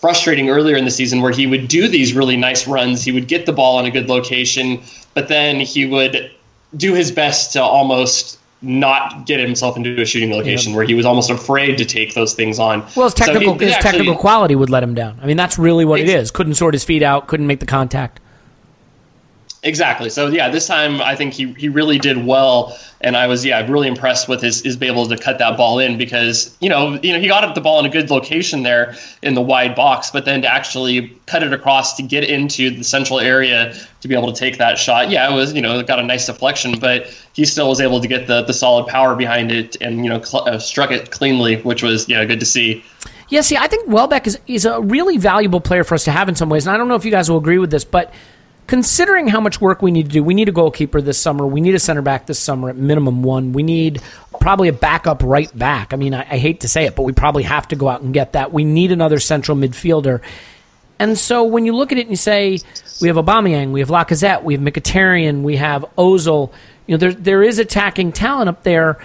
frustrating earlier in the season where he would do these really nice runs. He would get the ball in a good location, but then he would do his best to almost not get himself into a shooting location yeah. where he was almost afraid to take those things on. Well, his technical, so he, his actually, technical quality would let him down. I mean, that's really what it is. Couldn't sort his feet out, couldn't make the contact. Exactly. So, yeah, this time I think he, he really did well, and I was, yeah, really impressed with his, his being able to cut that ball in because, you know, you know he got the ball in a good location there in the wide box, but then to actually cut it across to get into the central area to be able to take that shot, yeah, it was, you know, it got a nice deflection, but he still was able to get the, the solid power behind it and, you know, cl- uh, struck it cleanly, which was, you know, good to see. Yeah, see, I think Welbeck is, is a really valuable player for us to have in some ways, and I don't know if you guys will agree with this, but considering how much work we need to do, we need a goalkeeper this summer. We need a center back this summer, at minimum one. We need probably a backup right back. I mean, I, I hate to say it, but we probably have to go out and get that. We need another central midfielder. And so when you look at it and you say, we have Aubameyang, we have Lacazette, we have Mkhitaryan, we have Özil, you know, there there is attacking talent up there.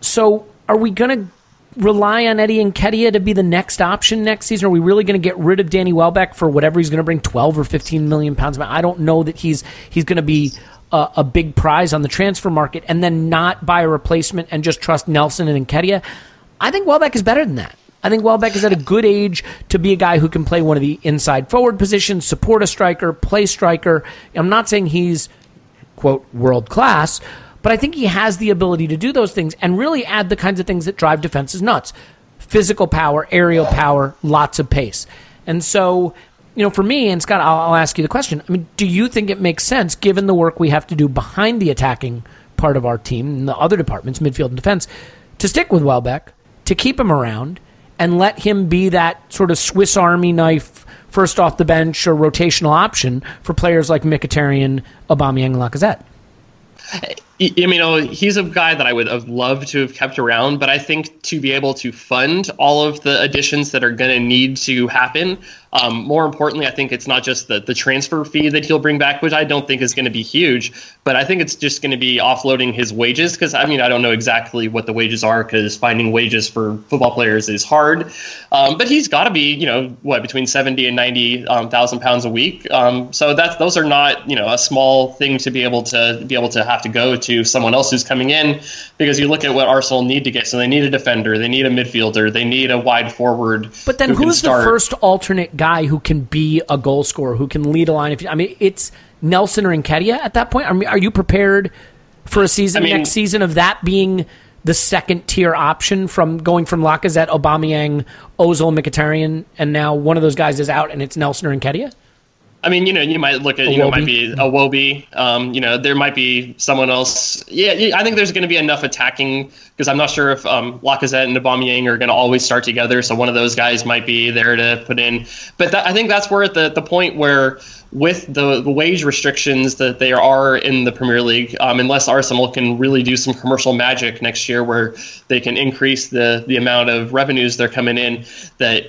So are we going to rely on Eddie Nketiah to be the next option next season? Are we really going to get rid of Danny Welbeck for whatever he's going to bring, twelve or fifteen million pounds? I don't know that he's he's going to be a, a big prize on the transfer market, and then not buy a replacement and just trust Nelson and Nketiah. I think Welbeck is better than that. I think Welbeck is at a good age to be a guy who can play one of the inside forward positions, support a striker, play striker. I'm not saying he's, quote, world class, but I think he has the ability to do those things and really add the kinds of things that drive defenses nuts. Physical power, aerial power, lots of pace. And so you know, for me, and Scott, I'll, I'll ask you the question. I mean, do you think it makes sense, given the work we have to do behind the attacking part of our team and the other departments, midfield and defense, to stick with Welbeck, to keep him around, and let him be that sort of Swiss Army knife, first off the bench or rotational option for players like Mkhitaryan, Aubameyang, and Lacazette? I mean, he's a guy that I would have loved to have kept around, but I think to be able to fund all of the additions that are going to need to happen, um, more importantly, I think it's not just the, the transfer fee that he'll bring back, which I don't think is going to be huge, but I think it's just going to be offloading his wages, because, I mean, I don't know exactly what the wages are, because finding wages for football players is hard, um, but he's got to be, you know, what, between seventy and ninety um, thousand pounds a week, um, so that's, those are not, you know, a small thing to be able to be able to have to go to someone else who's coming in, because you look at what Arsenal need to get. So they need a defender, they need a midfielder, they need a wide forward. But then who's the first alternate guy who can be a goal scorer, who can lead a line? If you, I mean, it's Nelson or Nketiah at that point. I mean, are you prepared for a season I mean, next season of that being the second tier option, from going from Lacazette, Aubameyang, Ozil, Mkhitaryan, and now one of those guys is out and it's Nelson or Nketiah? I mean, you know, you might look at, you know, it might be a Iwobi. Um, you know, there might be someone else. Yeah, I think there's going to be enough attacking, because I'm not sure if um, Lacazette and Aubameyang are going to always start together. So one of those guys might be there to put in. But that, I think that's where at the, the point where, with the, the wage restrictions that there are in the Premier League, um, unless Arsenal can really do some commercial magic next year where they can increase the, the amount of revenues they're coming in, that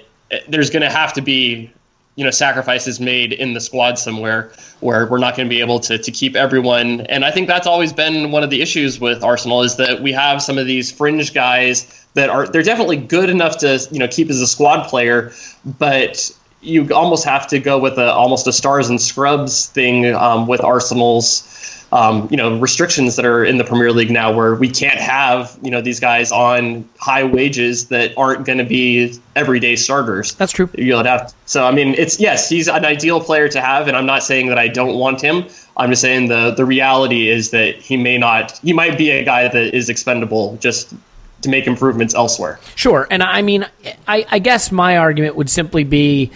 there's going to have to be, you know, sacrifices made in the squad somewhere, where we're not going to be able to to keep everyone. And I think that's always been one of the issues with Arsenal, is that we have some of these fringe guys that are, they're definitely good enough to, you know, keep as a squad player, but you almost have to go with a almost a stars and scrubs thing um, with Arsenal's Um, you know, restrictions that are in the Premier League now, where we can't have, you know, these guys on high wages that aren't going to be everyday starters. That's true. You'll have to, so, I mean, it's, yes, he's an ideal player to have, and I'm not saying that I don't want him. I'm just saying the the reality is that he may not, he might be a guy that is expendable just to make improvements elsewhere. Sure. And I mean, I, I guess my argument would simply be,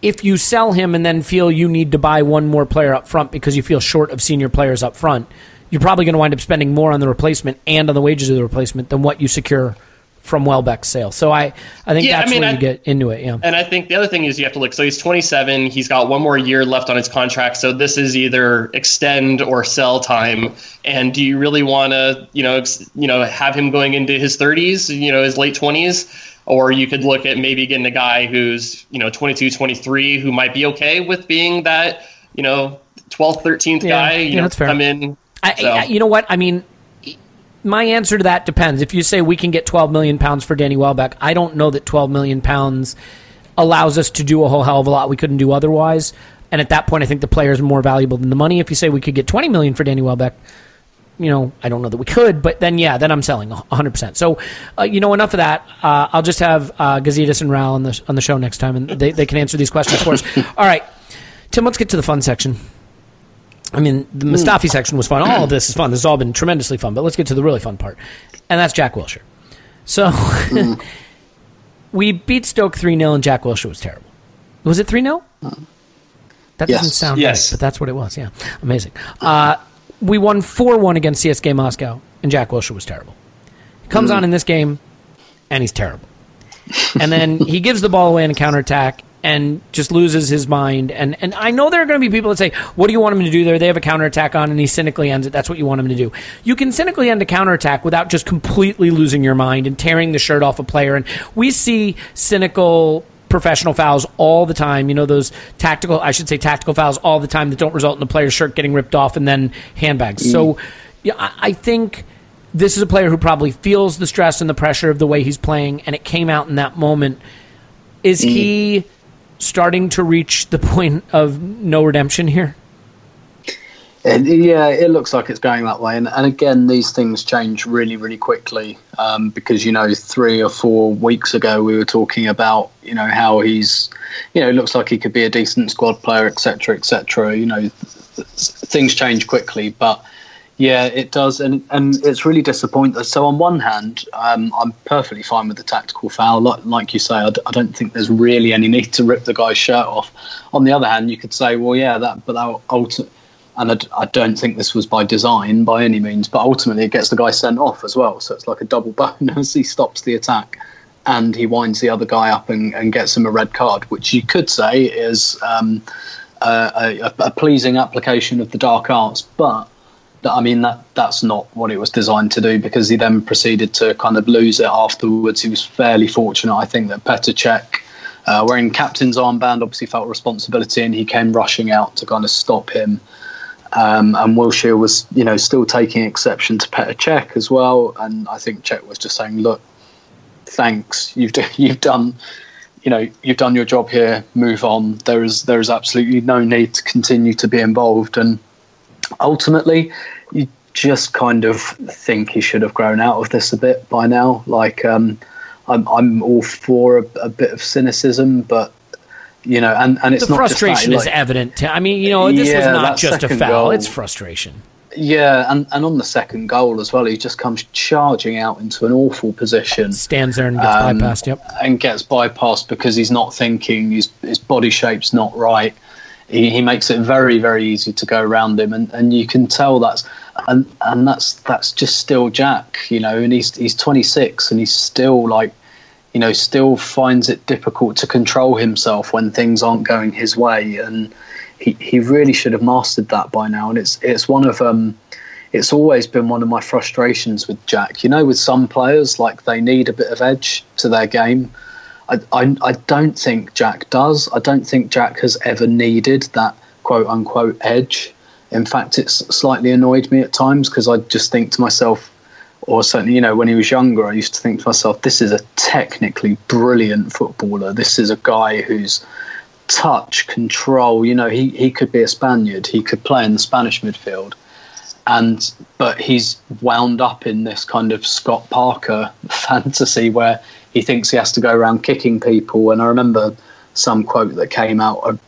if you sell him and then feel you need to buy one more player up front because you feel short of senior players up front, you're probably going to wind up spending more on the replacement and on the wages of the replacement than what you secure from Welbeck's sale. So I, I think yeah, that's I mean, where I, you get into it. Yeah. And I think the other thing is you have to look. So he's twenty-seven. He's got one more year left on his contract. So this is either extend or sell time. And do you really want to, you know, ex, you know, have him going into his thirties, you know, his late twenties? Or you could look at maybe getting a guy who's, you know, twenty-two, twenty-three, who might be okay with being that, you know, twelfth, thirteenth yeah, guy, you yeah, know, that's fair. Come in. I, so. I, you know what? I mean, my answer to that depends. If you say we can get twelve million pounds for Danny Welbeck, I don't know that twelve million pounds allows us to do a whole hell of a lot we couldn't do otherwise. And at that point, I think the player is more valuable than the money. If you say we could get twenty million for Danny Welbeck, you know, I don't know that we could, but then, yeah, then I'm selling one hundred percent. So, uh, you know, enough of that. Uh, I'll just have uh, Gazidis and Ral on the, on the show next time, and they, they can answer these questions for us. All right, Tim, let's get to the fun section. I mean, the Mustafi section was fun. All of this is fun. This has all been tremendously fun, but let's get to the really fun part, and that's Jack Wilshere. So we beat Stoke three nil, and Jack Wilshere was terrible. Was it three nil? That yes. doesn't sound yes. right, but that's what it was, yeah. Amazing. Uh We won four one against C S K A Moscow, and Jack Wilshere was terrible. He comes mm. on in this game, and he's terrible. And then he gives the ball away in a counterattack and just loses his mind. And and I know there are going to be people that say, what do you want him to do there? They have a counterattack on, and he cynically ends it. That's what you want him to do. You can cynically end a counterattack without just completely losing your mind and tearing the shirt off a player. And we see cynical professional fouls all the time, you know, those tactical, I should say tactical fouls all the time that don't result in the player's shirt getting ripped off and then handbags. Mm. So yeah, I think this is a player who probably feels the stress and the pressure of the way he's playing, and it came out in that moment. Is mm. he starting to reach the point of no redemption here? It, yeah, it looks like it's going that way. And, and again, these things change really, really quickly um, because, you know, three or four weeks ago we were talking about, you know, how he's, you know, looks like he could be a decent squad player, et cetera, et cetera. You know, th- th- things change quickly. But Yeah, it does, and, and it's really disappointing. So on one hand, um, I'm perfectly fine with the tactical foul. Like, like you say, I, d- I don't think there's really any need to rip the guy's shirt off. On the other hand, you could say, well, yeah, that, but that ulti- and I, d- I don't think this was by design by any means, but ultimately it gets the guy sent off as well. So it's like a double bonus. He stops the attack and he winds the other guy up and, and gets him a red card, which you could say is um, a, a, a pleasing application of the dark arts, but I mean, that that's not what it was designed to do, because he then proceeded to kind of lose it afterwards. He was fairly fortunate, I think, that Petr Cech, uh, wearing captain's armband, obviously felt responsibility, and he came rushing out to kind of stop him. Um, and Wilshire was, you know, still taking exception to Petr Cech as well. And I think Cech was just saying, look, thanks, you've do- you've done... you know, you've done your job here, move on. There is there is absolutely no need to continue to be involved. And ultimately, you just kind of think he should have grown out of this a bit by now. Like, um, I'm I'm all for a, a bit of cynicism, but, you know, and, and it's the not frustration just that, like, is evident. To, I mean, you know, this yeah, was not just a foul. Goal. It's frustration. Yeah, and, and on the second goal as well, he just comes charging out into an awful position. Stands there and gets um, bypassed, yep. And gets bypassed because he's not thinking, his, his body shape's not right. He, he makes it very, very easy to go around him, and, and you can tell that's and and that's that's just still Jack, you know, and he's he's twenty-six and he's still like, you know, still finds it difficult to control himself when things aren't going his way, and He, he really should have mastered that by now, and it's it's one of um, it's always been one of my frustrations with Jack. You know, with some players, like, they need a bit of edge to their game. I, I I don't think Jack does. I don't think Jack has ever needed that quote unquote edge. In fact, it's slightly annoyed me at times, because I just think to myself, or certainly, you know, when he was younger, I used to think to myself, this is a technically brilliant footballer. This is a guy who's touch, control, you know, he, he could be a Spaniard, he could play in the Spanish midfield, and but he's wound up in this kind of Scott Parker fantasy where he thinks he has to go around kicking people. And I remember some quote that came out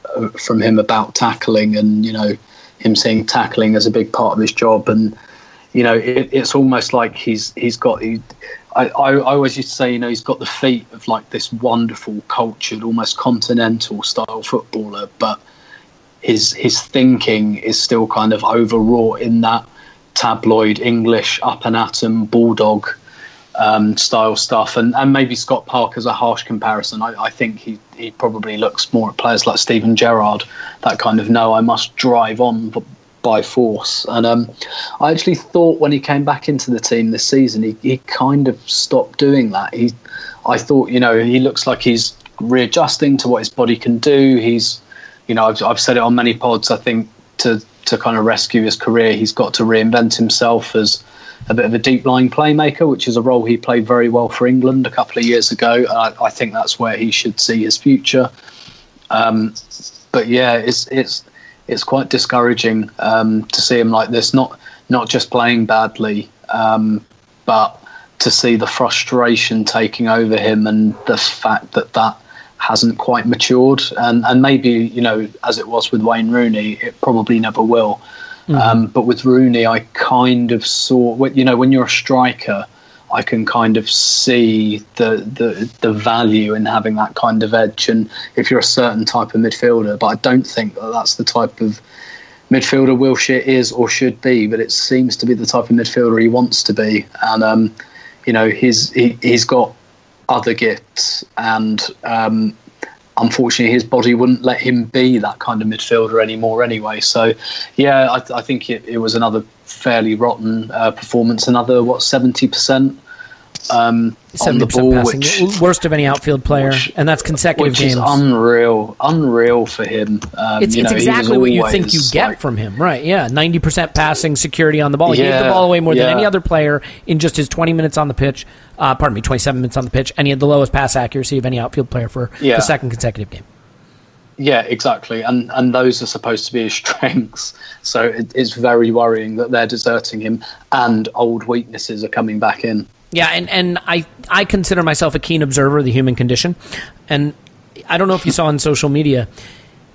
from him about tackling, and, you know, him seeing tackling as a big part of his job. And, you know, it, it's almost like he's he's got... He, I, I, I always used to say, you know, he's got the feet of, like, this wonderful, cultured, almost continental-style footballer, but his his thinking is still kind of overwrought in that tabloid, English, up-and-atom, bulldog um, style stuff. And, and maybe Scott Parker's a harsh comparison. I, I think he, he probably looks more at players like Steven Gerrard, that kind of, no, I must drive on but by force. And um, I actually thought when he came back into the team this season, he, he kind of stopped doing that. He, I thought, you know, he looks like he's readjusting to what his body can do. He's, you know, I've, I've said it on many pods, I think, to, to kind of rescue his career, he's got to reinvent himself as a bit of a deep-lying playmaker, which is a role he played very well for England a couple of years ago. I, I think that's where he should see his future. Um, but yeah, it's it's... it's quite discouraging um, to see him like this, not not just playing badly, um, but to see the frustration taking over him, and the fact that that hasn't quite matured. And, and maybe, you know, as it was with Wayne Rooney, it probably never will. Mm-hmm. Um, but with Rooney, I kind of saw, you know, when you're a striker, I can kind of see the, the the value in having that kind of edge, and if you're a certain type of midfielder. But I don't think that that's the type of midfielder Wilshire is or should be, but it seems to be the type of midfielder he wants to be. And um, you know, he's he, he's got other gifts, and um, unfortunately his body wouldn't let him be that kind of midfielder anymore anyway. So yeah, I, I think it, it was another fairly rotten uh, performance, another what seventy percent Um, on the ball, which, worst of any outfield player, which, and that's consecutive which games. Which is unreal, unreal for him. Um, it's you it's know, exactly what you think you get like, from him, right? Yeah, ninety percent passing, security on the ball. He yeah, gave the ball away more yeah. than any other player in just his twenty minutes on the pitch. Uh, pardon me, twenty-seven minutes on the pitch, and he had the lowest pass accuracy of any outfield player for yeah. the second consecutive game. Yeah, exactly, and and those are supposed to be his strengths. So it, it's very worrying that they're deserting him, and old weaknesses are coming back in. Yeah, and, and I, I consider myself a keen observer of the human condition. And I don't know if you saw on social media,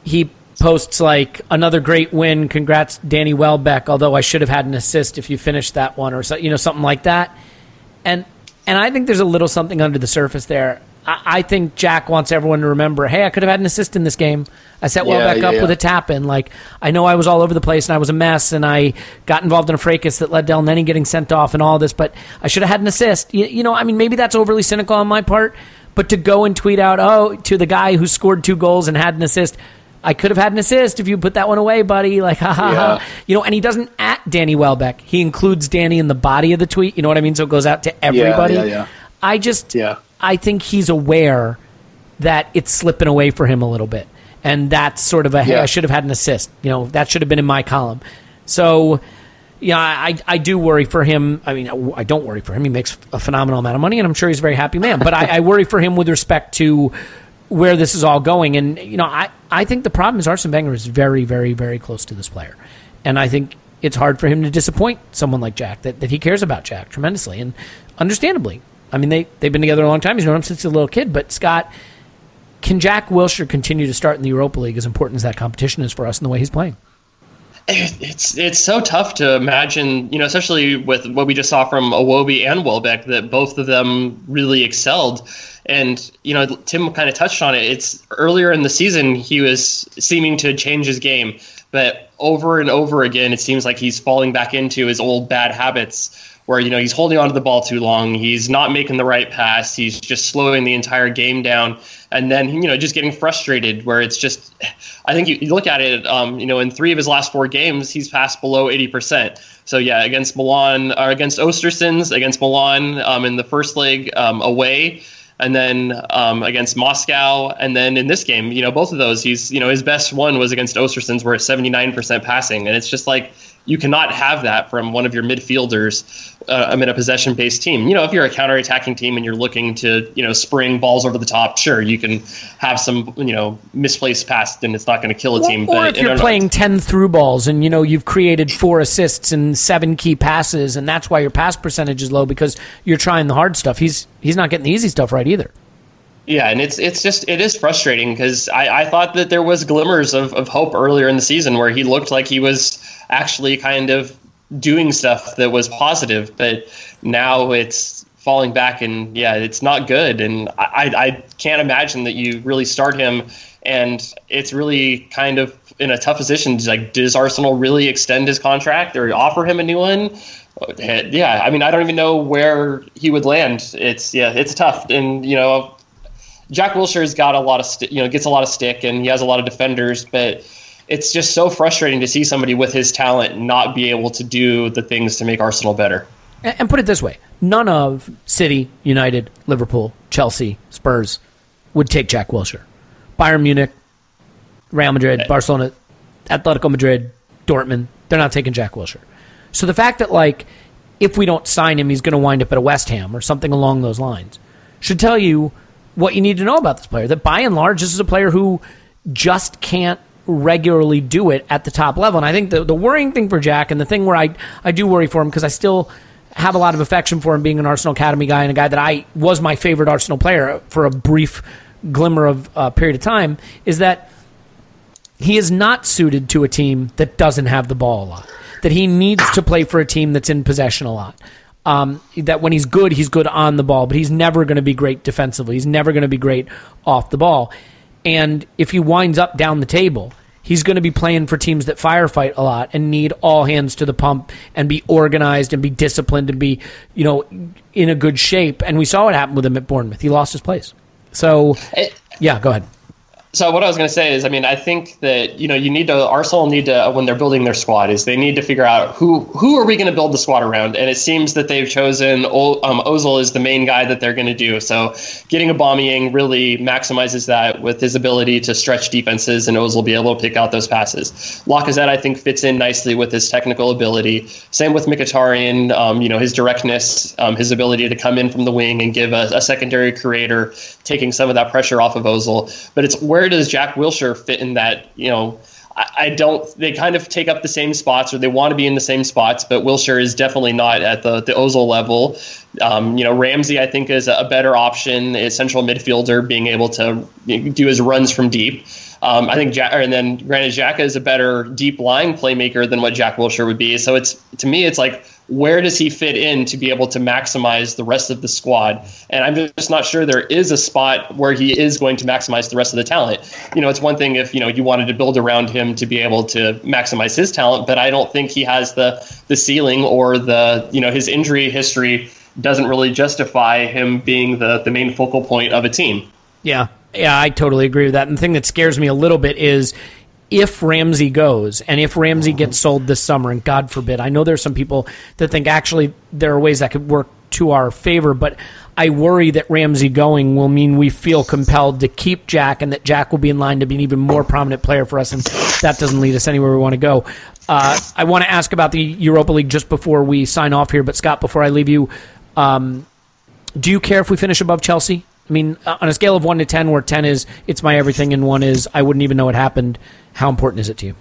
he posts like, another great win, congrats Danny Welbeck, although I should have had an assist if you finished that one, or so, you know, something like that. And and I think there's a little something under the surface there. I, I think Jack wants everyone to remember, hey, I could have had an assist in this game. I set yeah, Welbeck yeah, up yeah. with a tap-in. Like, I know I was all over the place and I was a mess and I got involved in a fracas that led to El Neni getting sent off and all this, but I should have had an assist. You, you know, I mean, maybe that's overly cynical on my part, but to go and tweet out, oh, to the guy who scored two goals and had an assist, I could have had an assist if you put that one away, buddy. Like, ha, ha, yeah. ha. You know, and he doesn't at Danny Welbeck. He includes Danny in the body of the tweet. You know what I mean? So it goes out to everybody. Yeah, yeah, yeah. I just, yeah. I think he's aware that it's slipping away for him a little bit. And that's sort of a, hey, yeah. I should have had an assist. You know, that should have been in my column. So, yeah, I I do worry for him. I mean, I don't worry for him. He makes a phenomenal amount of money, and I'm sure he's a very happy man. But I, I worry for him with respect to where this is all going. And, you know, I, I think the problem is Arsene Wenger is very, very, very close to this player. And I think it's hard for him to disappoint someone like Jack, that, that he cares about Jack tremendously. And understandably, I mean, they, they've been together a long time. He's known him since he was a little kid. But, Scott, can Jack Wilshere continue to start in the Europa League, as important as that competition is for us and the way he's playing? It's it's so tough to imagine, you know, especially with what we just saw from Iwobi and Welbeck, that both of them really excelled. And, you know, Tim kind of touched on it. It's earlier in the season, he was seeming to change his game. But over and over again, it seems like he's falling back into his old bad habits where, you know, he's holding onto the ball too long. He's not making the right pass. He's just slowing the entire game down. And then, you know, just getting frustrated where it's just, I think you, you look at it, um, you know, in three of his last four games, he's passed below eighty percent. So, yeah, against Milan, or against Östersund, against Milan um, in the first leg um, away, and then um, against Moscow, and then in this game, you know, both of those, he's, you know, his best one was against Östersund, where it's seventy-nine percent passing, and it's just like, you cannot have that from one of your midfielders uh, in a possession-based team. You know, if you're a counter-attacking team and you're looking to, you know, spring balls over the top, sure, you can have some, you know, misplaced pass, and it's not going to kill a team. Or, but, or if you're playing not. ten through balls and, you know, you've created four assists and seven key passes, and that's why your pass percentage is low because you're trying the hard stuff. He's he's not getting the easy stuff right either. Yeah, and it's it's just it is frustrating because I, I thought that there was glimmers of, of hope earlier in the season where he looked like he was actually kind of doing stuff that was positive, but now it's falling back and yeah, it's not good. And I, I can't imagine that you really start him, and it's really kind of in a tough position. Like, does Arsenal really extend his contract or offer him a new one? Yeah, I mean, I don't even know where he would land. It's yeah, it's tough, and you know. Jack Wilshere's got a lot of, st- you know, gets a lot of stick and he has a lot of defenders, but it's just so frustrating to see somebody with his talent not be able to do the things to make Arsenal better. And put it this way, none of City, United, Liverpool, Chelsea, Spurs would take Jack Wilshere. Bayern Munich, Real Madrid, Barcelona, Atletico Madrid, Dortmund, they're not taking Jack Wilshere. So the fact that, like, if we don't sign him, he's going to wind up at a West Ham or something along those lines should tell you what you need to know about this player, that by and large, this is a player who just can't regularly do it at the top level. And I think the, the worrying thing for Jack, and the thing where I, I do worry for him, because I still have a lot of affection for him being an Arsenal Academy guy and a guy that I was my favorite Arsenal player for a brief glimmer of uh, period of time, is that he is not suited to a team that doesn't have the ball a lot, that he needs to play for a team that's in possession a lot. Um, that when he's good, he's good on the ball, but he's never going to be great defensively. He's never going to be great off the ball. And if he winds up down the table, he's going to be playing for teams that firefight a lot and need all hands to the pump and be organized and be disciplined and be, you know, in a good shape. And we saw what happened with him at Bournemouth. He lost his place. So, yeah, go ahead. So what I was going to say is, I mean, I think that, you know, you need to, Arsenal need to, when they're building their squad, is they need to figure out who who are we going to build the squad around? And it seems that they've chosen o, um, Ozil is the main guy that they're going to do. So getting Aubameyang really maximizes that with his ability to stretch defenses, and Ozil will be able to pick out those passes. Lacazette, I think, fits in nicely with his technical ability. Same with Mkhitaryan, um, you know, his directness, um, his ability to come in from the wing and give a, a secondary creator, taking some of that pressure off of Ozil. But it's where Where does Jack Wilshere fit in that, you know, I, I don't, they kind of take up the same spots, or they want to be in the same spots, but Wilshere is definitely not at the, the Ozil level. Um, you know, Ramsey, I think, is a better option, a central midfielder, being able to do his runs from deep. Um, I think, Jack, and then granted, Xhaka is a better deep lying playmaker than what Jack Wilshere would be. So it's, to me, it's like, where does he fit in to be able to maximize the rest of the squad? And I'm just not sure there is a spot where he is going to maximize the rest of the talent. You know, it's one thing if, you know, you wanted to build around him to be able to maximize his talent, but I don't think he has the the ceiling or the, you know, his injury history doesn't really justify him being the, the main focal point of a team. Yeah. Yeah, I totally agree with that. And the thing that scares me a little bit is if Ramsey goes and if Ramsey gets sold this summer, and God forbid, I know there's some people that think actually there are ways that could work to our favor, but I worry that Ramsey going will mean we feel compelled to keep Jack and that Jack will be in line to be an even more prominent player for us, and that doesn't lead us anywhere we want to go. Uh, I want to ask about the Europa League just before we sign off here, but Scott, before I leave you, um, do you care if we finish above Chelsea? I mean, on a scale of one to ten, where ten is it's my everything and one is I wouldn't even know it happened, how important is it to you?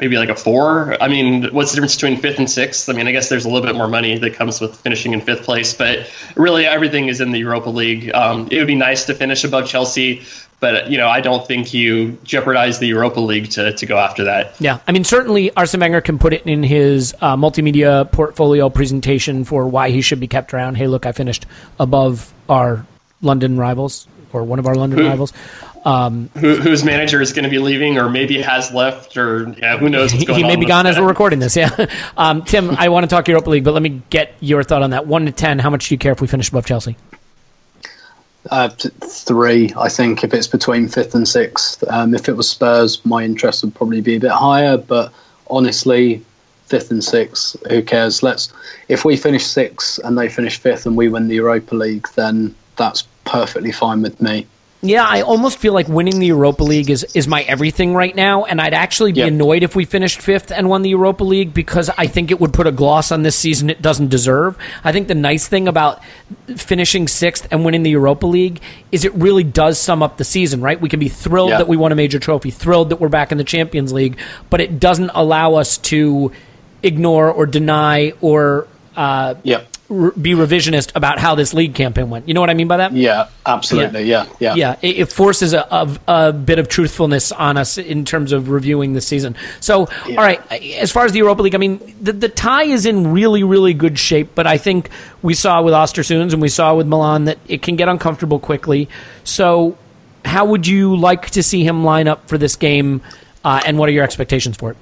Maybe like a four. I mean, what's the difference between fifth and sixth? I mean, I guess there's a little bit more money that comes with finishing in fifth place, but really everything is in the Europa League. Um, it would be nice to finish above Chelsea, but, you know, I don't think you jeopardize the Europa League to, to go after that. Yeah. I mean, certainly Arsene Wenger can put it in his uh, multimedia portfolio presentation for why he should be kept around. Hey, look, I finished above our London rivals or one of our London who, rivals. Um, who, whose manager is going to be leaving or maybe has left, or yeah, who knows what's going he on. He may be gone that. As we're recording this, yeah. um, Tim, I want to talk Europa League, but let me get your thought on that. one to ten, how much do you care if we finish above Chelsea? Uh, three, I think, if it's between fifth and sixth. Um, if it was Spurs, my interest would probably be a bit higher. But honestly, fifth and sixth, who cares? Let's if we finish sixth and they finish fifth and we win the Europa League, then that's perfectly fine with me. Yeah, I almost feel like winning the Europa League is, is my everything right now, and I'd actually be yep. annoyed if we finished fifth and won the Europa League, because I think it would put a gloss on this season it doesn't deserve. I think the nice thing about finishing sixth and winning the Europa League is it really does sum up the season, right? We can be thrilled yep. that we won a major trophy, thrilled that we're back in the Champions League, but it doesn't allow us to ignore or deny or uh, yep. be revisionist about how this league campaign went. You know what I mean by that? Yeah, absolutely. Yeah. Yeah. Yeah. It, it forces a, a, a bit of truthfulness on us in terms of reviewing the season. So, yeah. All right. As far as the Europa League, I mean, the, the tie is in really, really good shape, but I think we saw with Östersund and we saw with Milan that it can get uncomfortable quickly. So how would you like to see him line up for this game? Uh, and what are your expectations for it?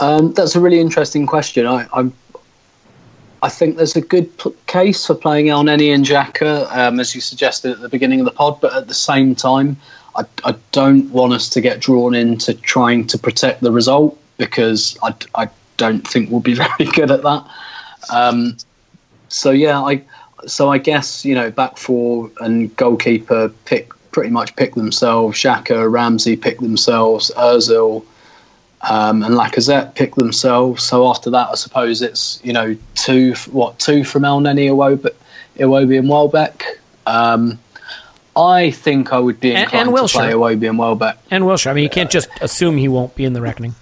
Um, that's a really interesting question. I, I'm, I think there's a good p- case for playing Elneny and Xhaka, um, as you suggested at the beginning of the pod, but at the same time, I, I don't want us to get drawn into trying to protect the result, because I, I don't think we'll be very good at that. Um, so, yeah, I so I guess, you know, back four and goalkeeper pick pretty much pick themselves, Xhaka, Ramsey pick themselves, Özil, Um, and Lacazette pick themselves. So after that, I suppose it's, you know, two what two from Elneny, Iwobi, Iwobi and Welbeck. Um, I think I would be inclined and, and to play Iwobi and Welbeck. And Wilshire. I mean, you can't just assume he won't be in the reckoning.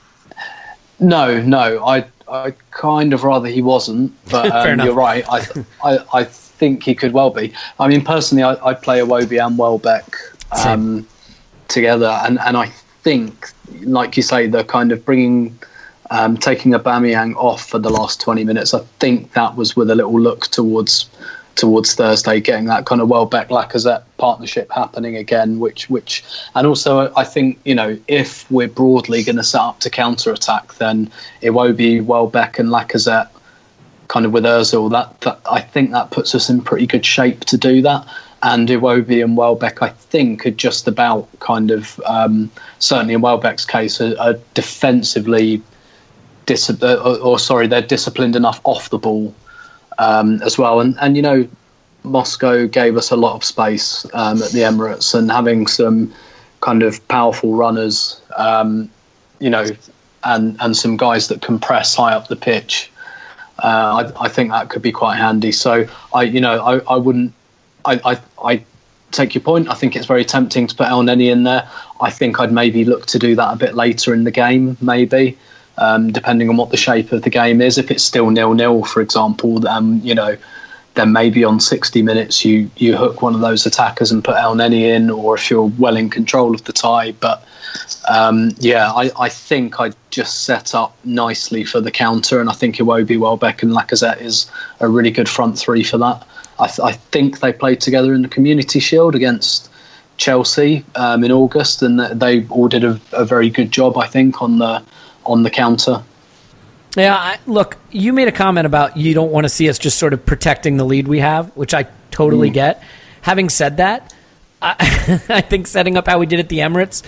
No, no. I I kind of rather he wasn't, but um, you're right. I, I I think he could well be. I mean, personally, I, I play Iwobi and Welbeck um, together, and, and I think, like you say, they're kind of bringing, um, taking Aubameyang off for the last twenty minutes. I think that was with a little look towards towards Thursday, getting that kind of Welbeck Lacazette partnership happening again. Which which, and also I think, you know, if we're broadly going to set up to counter attack, then Iwobi, Welbeck, and Lacazette, kind of with Özil. That, that I think that puts us in pretty good shape to do that. And Iwobi and Welbeck, I think, are just about kind of, um, certainly in Welbeck's case, are, are defensively, dis- or, or sorry, they're disciplined enough off the ball um, as well. And, and, you know, Moscow gave us a lot of space um, at the Emirates, and having some kind of powerful runners, um, you know, and, and some guys that can press high up the pitch, uh, I, I think that could be quite handy. So, I, you know, I, I wouldn't, I, I I take your point. I think it's very tempting to put Elneny in there. I think I'd maybe look to do that a bit later in the game, maybe. um, depending on what the shape of the game is. If it's still nil-nil, for example, um, you know, then maybe on sixty minutes you you hook one of those attackers and put El Neni in, or if you're well in control of the tie. But um, yeah, I, I think I just set up nicely for the counter, and I think Iwobi, Welbeck and Lacazette is a really good front three for that. I, th- I think they played together in the Community Shield against Chelsea um, in August, and they all did a, a very good job, I think, on the on the counter. Yeah, I, look, you made a comment about you don't want to see us just sort of protecting the lead we have, which I totally mm. get. Having said that, I, I think setting up how we did at the Emirates,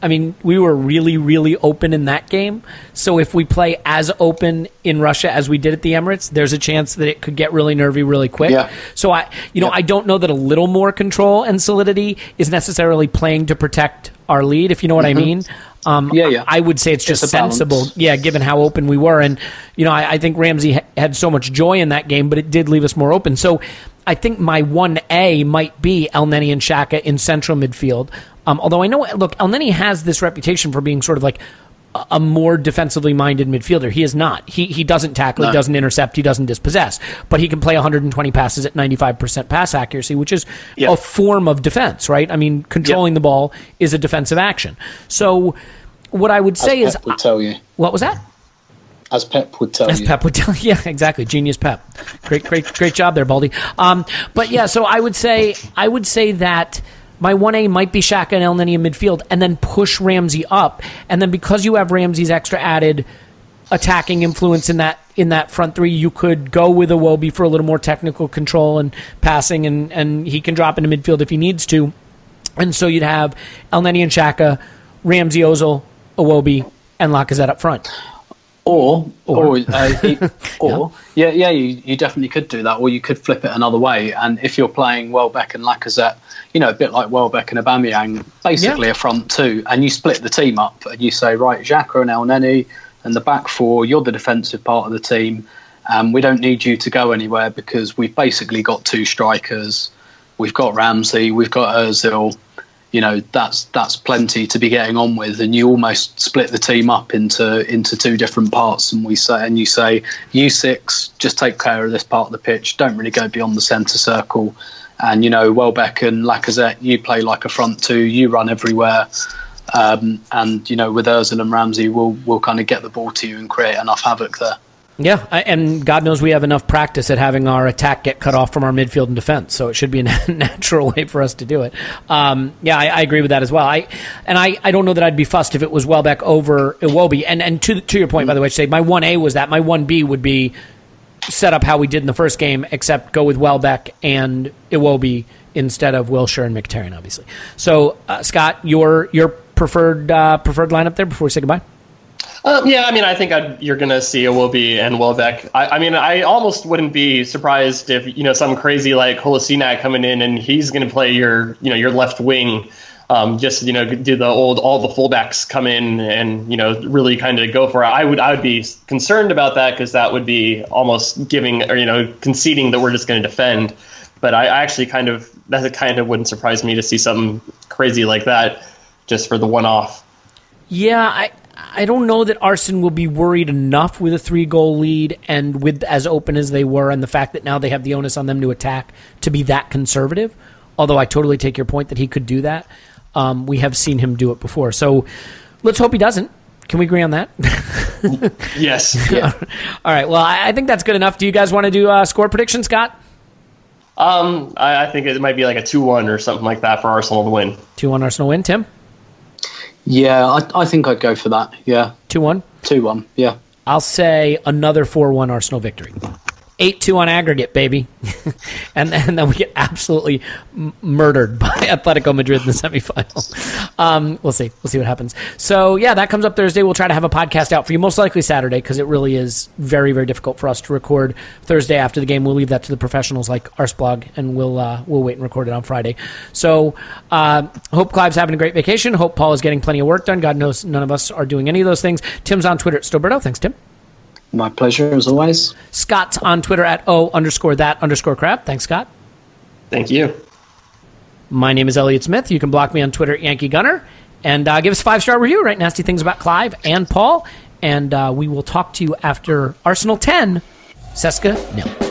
I mean, we were really, really open in that game. So if we play as open in Russia as we did at the Emirates, there's a chance that it could get really nervy really quick. Yeah. So I, you know, yeah. I don't know that a little more control and solidity is necessarily playing to protect our lead, if you know what mm-hmm. I mean. Um, yeah, yeah. I would say it's just it's sensible, balance. yeah, given how open we were. And, you know, I, I think Ramsey ha- had so much joy in that game, but it did leave us more open. So I think my one A might be El Neni and Xhaka in central midfield. Um, although I know, look, El Neni has this reputation for being sort of like a, a more defensively minded midfielder. He is not. He he doesn't tackle, no. He doesn't intercept, he doesn't dispossess, but he can play one hundred twenty passes at ninety-five percent pass accuracy, which is yep. a form of defense, right? I mean, controlling yep. the ball is a defensive action. So what I would say As is... Pep would tell you. What was that? As Pep would tell As you. As Pep would tell you. Yeah, exactly. Genius Pep. Great, great, great job there, Baldy. Um, but yeah, so I would say I would say that my one A might be Xhaka and El Neni in midfield, and then push Ramsey up. And then because you have Ramsey's extra added attacking influence in that in that front three, you could go with Iwobi for a little more technical control and passing, and, and he can drop into midfield if he needs to. And so you'd have El Neni and Xhaka, Ramsey, Özil, Iwobi, and Lacazette up front. Or, or, or, uh, he, or yeah, yeah, yeah you, you definitely could do that, or you could flip it another way. And if you're playing Welbeck and Lacazette, you know, a bit like Welbeck and Aubameyang, basically yeah. a front two, and you split the team up and you say, right, Xhaka and El Neni and the back four, you're the defensive part of the team, and we don't need you to go anywhere because we've basically got two strikers, we've got Ramsey, we've got Özil. You know, that's that's plenty to be getting on with, and you almost split the team up into into two different parts, and we say and you say you six just take care of this part of the pitch, don't really go beyond the centre circle, and you know Welbeck and Lacazette, you play like a front two, you run everywhere, um, and you know with Özil and Ramsey, we'll we'll kind of get the ball to you and create enough havoc there. Yeah, and God knows we have enough practice at having our attack get cut off from our midfield and defense, so it should be a natural way for us to do it. Um, yeah, I, I agree with that as well. I And I, I don't know that I'd be fussed if it was Welbeck over Iwobi. And and to to your point, by the way, say my one A was that. My one B would be set up how we did in the first game, except go with Welbeck and Iwobi instead of Wilshire and Mkhitaryan, obviously. So, uh, Scott, your your preferred uh, preferred lineup there before we say goodbye? Um, yeah, I mean, I think I'd, you're going to see Iwobi and Welbeck. I, I mean, I almost wouldn't be surprised if, you know, some crazy like Kolasinac coming in and he's going to play your, you know, your left wing. Um, just, you know, do the old, all the fullbacks come in and, you know, really kind of go for it. I would, I would be concerned about that because that would be almost giving or, you know, conceding that we're just going to defend. But I, I actually kind of, that kind of wouldn't surprise me to see something crazy like that just for the one off. Yeah, I... I don't know that Arsene will be worried enough with a three-goal lead and with as open as they were and the fact that now they have the onus on them to attack to be that conservative, although I totally take your point that he could do that. Um, we have seen him do it before. So let's hope he doesn't. Can we agree on that? Yes. Yeah. All right. Well, I think that's good enough. Do you guys want to do a score prediction, Scott? Um, I think it might be like a two one or something like that for Arsenal to win. two one Arsenal win. Tim? Yeah, I, I think I'd go for that, yeah. two one? two one, yeah. I'll say another four one Arsenal victory. eight two on aggregate, baby. and, and then we get absolutely murdered by Atletico Madrid in the semifinal. Um, we'll see. We'll see what happens. So, yeah, that comes up Thursday. We'll try to have a podcast out for you, most likely Saturday, because it really is very, very difficult for us to record Thursday after the game. We'll leave that to the professionals like Arsblog, and we'll uh, we'll wait and record it on Friday. So, uh, hope Clive's having a great vacation. Hope Paul is getting plenty of work done. God knows none of us are doing any of those things. Tim's on Twitter at Stoberto. Thanks, Tim. My pleasure, as always. Scott's on Twitter at O underscore that underscore crap. Thanks, Scott. Thank you. My name is Elliot Smith. You can block me on Twitter, Yankee Gunner. And uh, give us a five-star review. Write nasty things about Clive and Paul. and uh, we will talk to you after Arsenal ten, Seska nil.